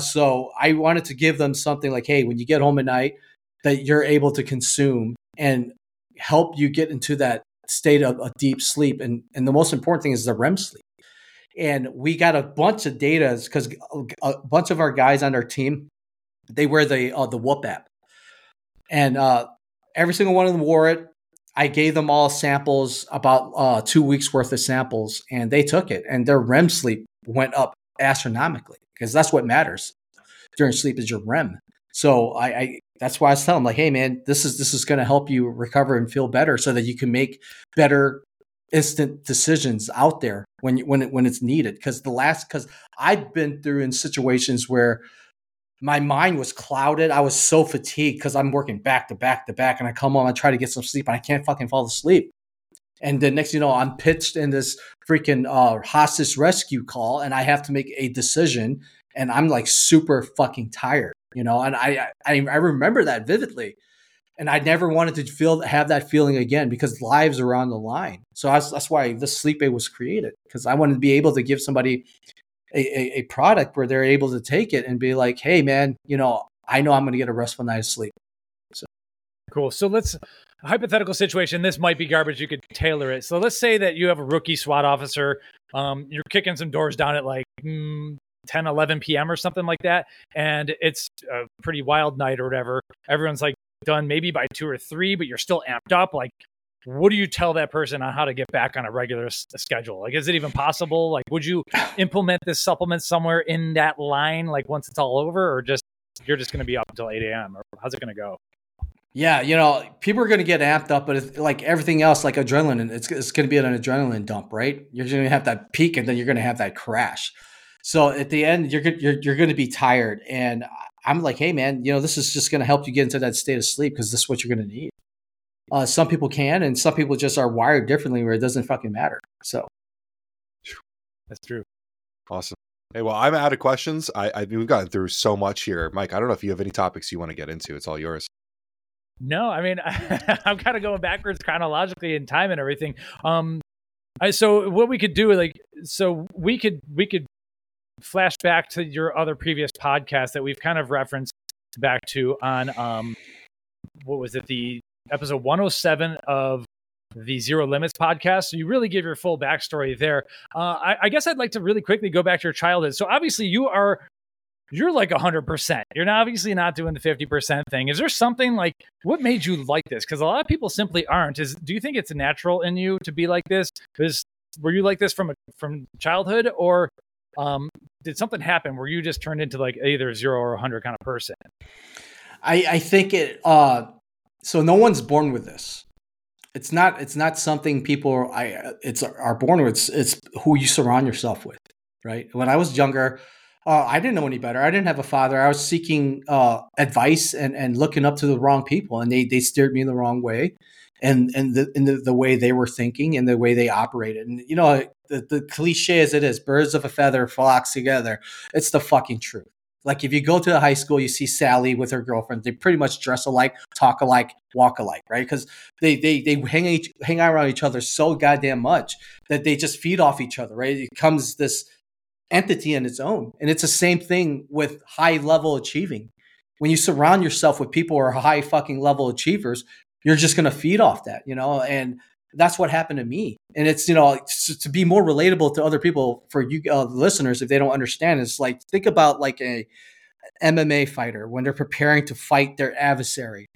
So I wanted to give them something like, hey, when you get home at night, that you're able to consume and help you get into that state of deep sleep. And the most important thing is the REM sleep. And we got a bunch of data because a bunch of our guys on our team, they wear the Whoop app. And every single one of them wore it. I gave them all samples, about 2 weeks worth of samples, and they took it. And their REM sleep went up astronomically because that's what matters during sleep is your REM. So I that's why I was telling them, like, hey, man, this is going to help you recover and feel better so that you can make better instant decisions out there when it's needed. Because I've been through in situations where my mind was clouded. I was so fatigued because I'm working back to back to back, and I come home, I try to get some sleep, and I can't fucking fall asleep. And the next thing you know, I'm pitched in this freaking hostage rescue call, and I have to make a decision, and I'm like super fucking tired, you know. And I remember that vividly, and I never wanted to have that feeling again because lives are on the line. So that's why the sleep aid was created, because I wanted to be able to give somebody a product where they're able to take it and be like, hey, man, you know I'm going to get a restful night of sleep. So cool. So let's hypothetical situation. This might be garbage. You could tailor it. So let's say that you have a rookie SWAT officer. You're kicking some doors down at like 10, 11 p.m. or something like that. And it's a pretty wild night or whatever. Everyone's like done maybe by 2 or 3, but you're still amped up. Like, what do you tell that person on how to get back on a regular schedule? Like, is it even possible? Like, would you implement this supplement somewhere in that line, like once it's all over, or just you're just going to be up until 8 a.m. or how's it going to go? Yeah. You know, people are going to get amped up, but it's like everything else, like adrenaline, it's going to be an adrenaline dump, right? You're going to have that peak and then you're going to have that crash. So at the end, you're going to be tired. And I'm like, hey man, you know, this is just going to help you get into that state of sleep because this is what you're going to need. Some people can, and some people just are wired differently where it doesn't fucking matter. So that's true. Awesome. Hey, well, I'm out of questions. I we've gotten through so much here. Mike, I don't know if you have any topics you want to get into. It's all yours. No, I mean, I'm kind of going backwards chronologically in time and everything. So what we could do, like, so we could flash back to your other previous podcast that we've kind of referenced back to on, what was it? The episode 107 of the Zero Limits podcast. So you really give your full backstory there. I guess I'd like to really quickly go back to your childhood. So obviously you're like 100%. You're not obviously not doing the 50% thing. Is there something like, what made you like this? Because a lot of people simply aren't. Do you think it's natural in you to be like this? Were you like this from childhood, or did something happen where you just turned into like either 0 or 100 kind of person? I think it, so no one's born with this. It's not something people are born with. It's who you surround yourself with, right? When I was younger, I didn't know any better. I didn't have a father. I was seeking advice and looking up to the wrong people, and they steered me the wrong way, and the way they were thinking and the way they operated. And you know, the cliche as it is, birds of a feather flocks together. It's the fucking truth. Like if you go to the high school, you see Sally with her girlfriend. They pretty much dress alike, talk alike, walk alike, right? Because they hang out around each other so goddamn much that they just feed off each other, right? It becomes this entity on its own. And it's the same thing with high level achieving. When you surround yourself with people who are high fucking level achievers, you're just going to feed off that, you know? And that's what happened to me. And it's, you know, to be more relatable to other people, for you listeners, if they don't understand, it's like, think about like a MMA fighter when they're preparing to fight their adversary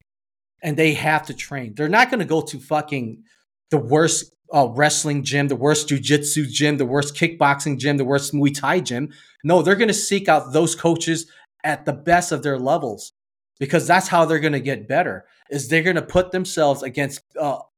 and they have to train. They're not going to go to fucking the worst wrestling gym, the worst jujitsu gym, the worst kickboxing gym, the worst Muay Thai gym. No, they're going to seek out those coaches at the best of their levels, because that's how they're going to get better, is they're going to put themselves against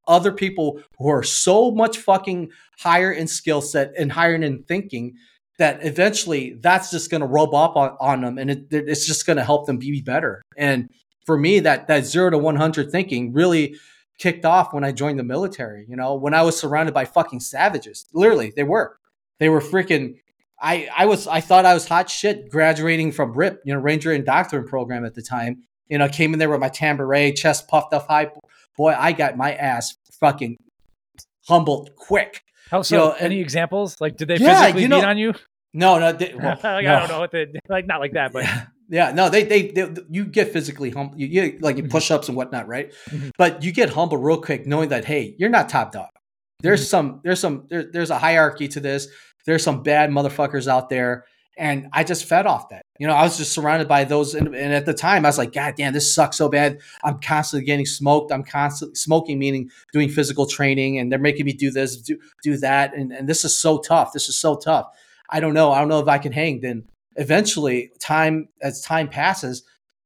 other people who are so much fucking higher in skill set and higher in thinking that eventually that's just going to rub up on them, and it's just going to help them be better. And for me, that 0 to 100 thinking really kicked off when I joined the military. You know, when I was surrounded by fucking savages, literally they were freaking. I thought I was hot shit graduating from RIP, you know, Ranger and Doctrine program at the time. You know, I came in there with my tambourine, chest puffed up high. Boy, I got my ass fucking humbled quick. How so? You know, any examples? Like, did they physically beat on you? No. I don't know what they like. Not like that, but yeah, no. They you get physically humbled. You push ups and whatnot, right? But you get humbled real quick, knowing that hey, you're not top dog. There's a hierarchy to this. There's some bad motherfuckers out there. And I just fed off that. You know, I was just surrounded by those. And at the time, I was like, God damn, this sucks so bad. I'm constantly getting smoked. I'm constantly smoking, meaning doing physical training. And they're making me do this, do that. And this is so tough. This is so tough. I don't know if I can hang. Then eventually, as time passes,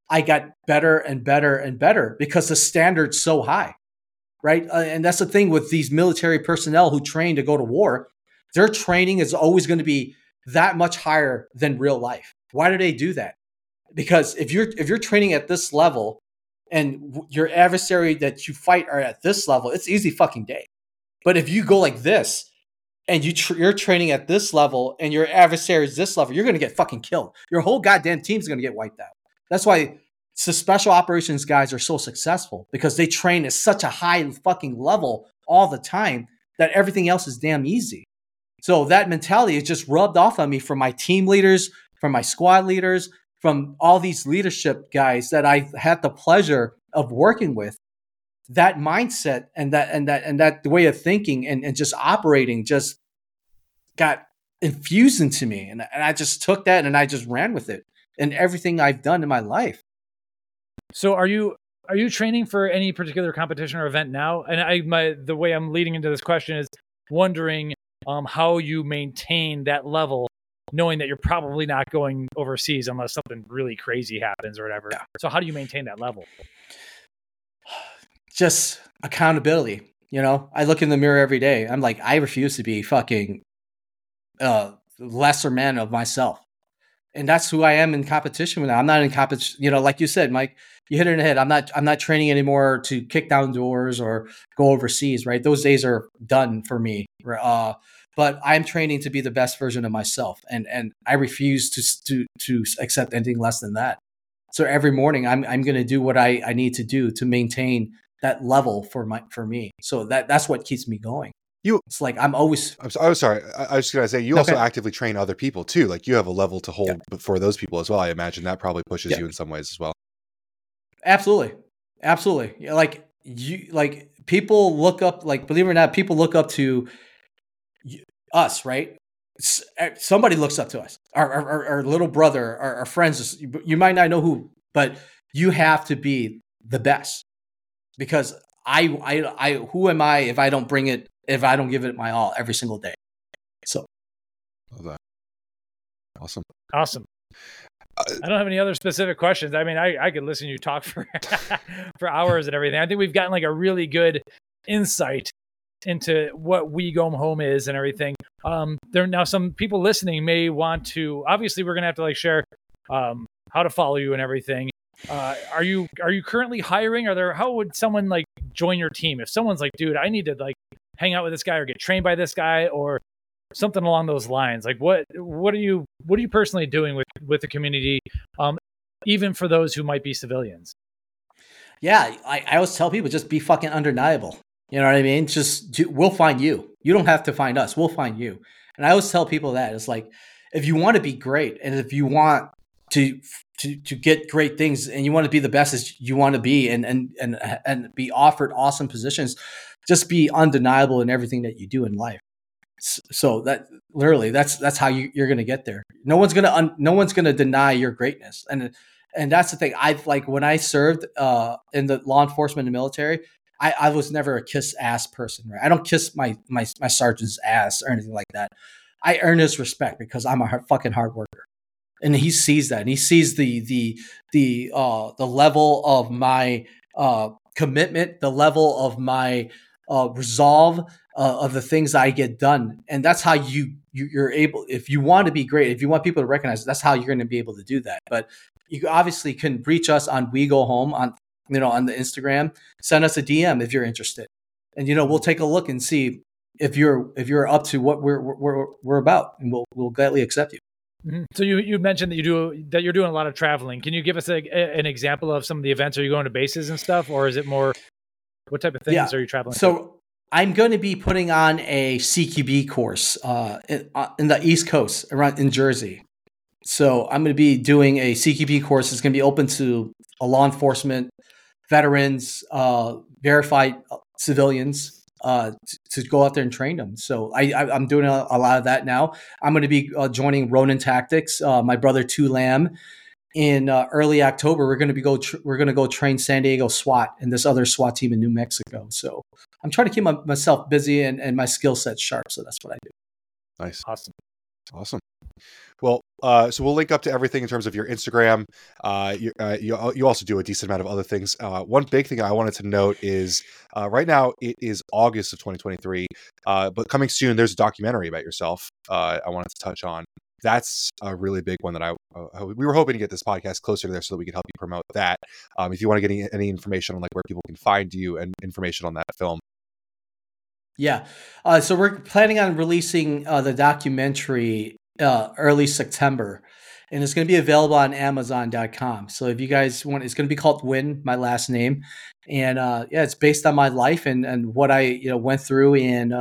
I got better and better and better because the standard's so high, right? And that's the thing with these military personnel who train to go to war. Their training is always going to be that much higher than real life. Why do they do that? Because if you're training at this level and your adversary that you fight are at this level, it's easy fucking day. But if you go like this and you're training at this level and your adversary is this level, you're going to get fucking killed. Your whole goddamn team's going to get wiped out. That's why the special operations guys are so successful, because they train at such a high fucking level all the time that everything else is damn easy. So that mentality is just rubbed off on me from my team leaders, from my squad leaders, from all these leadership guys that I had the pleasure of working with. That mindset and that way of thinking and just operating just got infused into me. And I just took that and I just ran with it in everything I've done in my life. So are you training for any particular competition or event now? And the way I'm leading into this question is wondering how you maintain that level, knowing that you're probably not going overseas unless something really crazy happens or whatever. Yeah. So how do you maintain that level? Just accountability. You know, I look in the mirror every day. I'm like, I refuse to be fucking lesser man of myself. And that's who I am in competition with now. I'm not in competition. You know, like you said, Mike, you hit it in the head. I'm not training anymore to kick down doors or go overseas, right? Those days are done for me. But I'm training to be the best version of myself. And I refuse to accept anything less than that. So every morning I'm going to do what I need to do to maintain that level for me. So that's what keeps me going. It's like I'm always. I'm sorry. I was just gonna say also actively train other people too. Like you have a level to hold for those people as well. I imagine that probably pushes you in some ways as well. Absolutely. Yeah, like people look up. Like believe it or not, people look up to us, right? Somebody looks up to us. Our little brother, our friends. You might not know who, but you have to be the best because I who am I if I don't bring it? If I don't give it my all every single day. So. Love that. Awesome. I don't have any other specific questions. I mean, I could listen to you talk for for hours and everything. I think we've gotten like a really good insight into what We Go Home is and everything. There now some people listening may want to, obviously we're going to have to like share how to follow you and everything. Are you currently hiring? How would someone like join your team? If someone's like, dude, I need to like hang out with this guy or get trained by this guy or something along those lines. Like what are you personally doing with the community? Even for those who might be civilians. Yeah. I always tell people just be fucking undeniable. You know what I mean? We'll find you. You don't have to find us. We'll find you. And I always tell people that it's like, if you want to be great and if you want to get great things and you want to be the best as you want to be and be offered awesome positions, just be undeniable in everything that you do in life. So that literally, that's how you're going to get there. No one's going to deny your greatness. And that's the thing. I've like when I served in the law enforcement and military, I was never a kiss ass person. Right? I don't kiss my sergeant's ass or anything like that. I earn his respect because I'm a fucking hard worker, and he sees that, and he sees the level of my commitment, the level of my resolve of the things I get done. And that's how you're able, if you want to be great, if you want people to recognize it, that's how you're going to be able to do that. But you obviously can reach us on We Go Home on the Instagram, send us a DM if you're interested. And, we'll take a look and see if you're up to what we're about, and we'll gladly accept you. Mm-hmm. So you mentioned that you're doing a lot of traveling. Can you give us an example of some of the events? Are you going to bases and stuff, or is it more what type of things are you traveling? So to? I'm going to be putting on a CQB course in the East Coast around in Jersey. So I'm going to be doing a CQB course. It's going to be open to law enforcement, veterans, verified civilians. to go out there and train them. So I'm doing a lot of that now. I'm going to be joining Ronin Tactics, my brother Tu Lam. In early October, we're going to go train San Diego SWAT and this other SWAT team in New Mexico. So I'm trying to keep myself busy and my skill set sharp. So that's what I do. Nice, awesome. Well, so we'll link up to everything in terms of your Instagram. You also do a decent amount of other things. One big thing I wanted to note is right now it is August of 2023, but coming soon there's a documentary about yourself. I wanted to touch on. That's a really big one that we were hoping to get this podcast closer to there so that we could help you promote that. If you want to get any information on like where people can find you and information on that film. Yeah. So we're planning on releasing the documentary early September, and it's going to be available on Amazon.com. So if you guys want, it's going to be called Win, my last name. And it's based on my life and what I went through and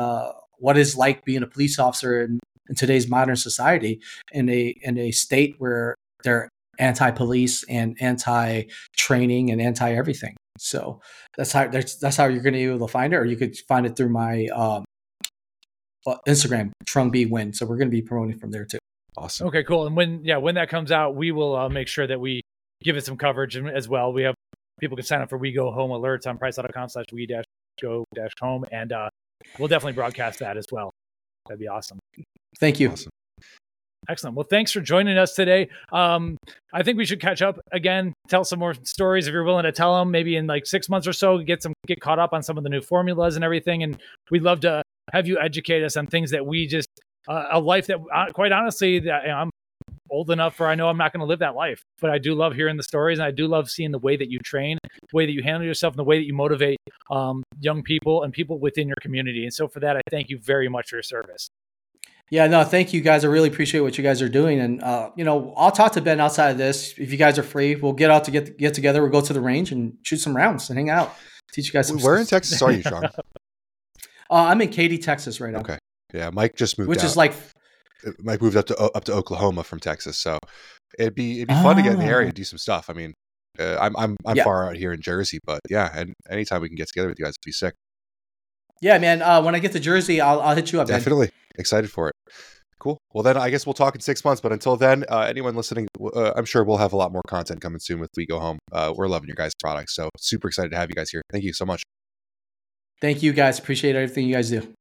what it's like being a police officer in today's modern society, in a state where they're anti-police and anti-training and anti-everything. So that's how you're going to be able to find it, or you could find it through my Instagram, Trung Win. So we're going to be promoting from there too. Awesome. Okay, cool. And when that comes out, we will make sure that we give it some coverage as well. We have people can sign up for We Go Home alerts on price.com/we-go-home, and we'll definitely broadcast that as well. That'd be awesome. Thank you. Awesome. Excellent. Well, thanks for joining us today. I think we should catch up again, tell some more stories if you're willing to tell them, maybe in like 6 months or so, get caught up on some of the new formulas and everything. And we'd love to have you educate us on things that we just, a life that quite honestly, I'm old enough where I know I'm not going to live that life, but I do love hearing the stories. And I do love seeing the way that you train, the way that you handle yourself, and the way that you motivate young people and people within your community. And so for that, I thank you very much for your service. Yeah, no, thank you guys. I really appreciate what you guys are doing. And, I'll talk to Ben outside of this. If you guys are free, we'll get out to get together. We'll go to the range and shoot some rounds and hang out. Teach you guys some Where stuff. In Texas are you, Sean? I'm in Katy, Texas right now. Okay. Yeah, Mike just moved out. Which is like... Mike moved up to Oklahoma from Texas. So it'd be fun to get in the area and do some stuff. I mean, I'm far out here in Jersey, but yeah. And anytime we can get together with you guys, it'd be sick. Yeah, man. When I get to Jersey, I'll hit you up. Definitely. Man. Excited for it. Cool. Well, then I guess we'll talk in 6 months. But until then, anyone listening, I'm sure we'll have a lot more content coming soon with We Go Home. We're loving your guys' products. So super excited to have you guys here. Thank you so much. Thank you guys. Appreciate everything you guys do.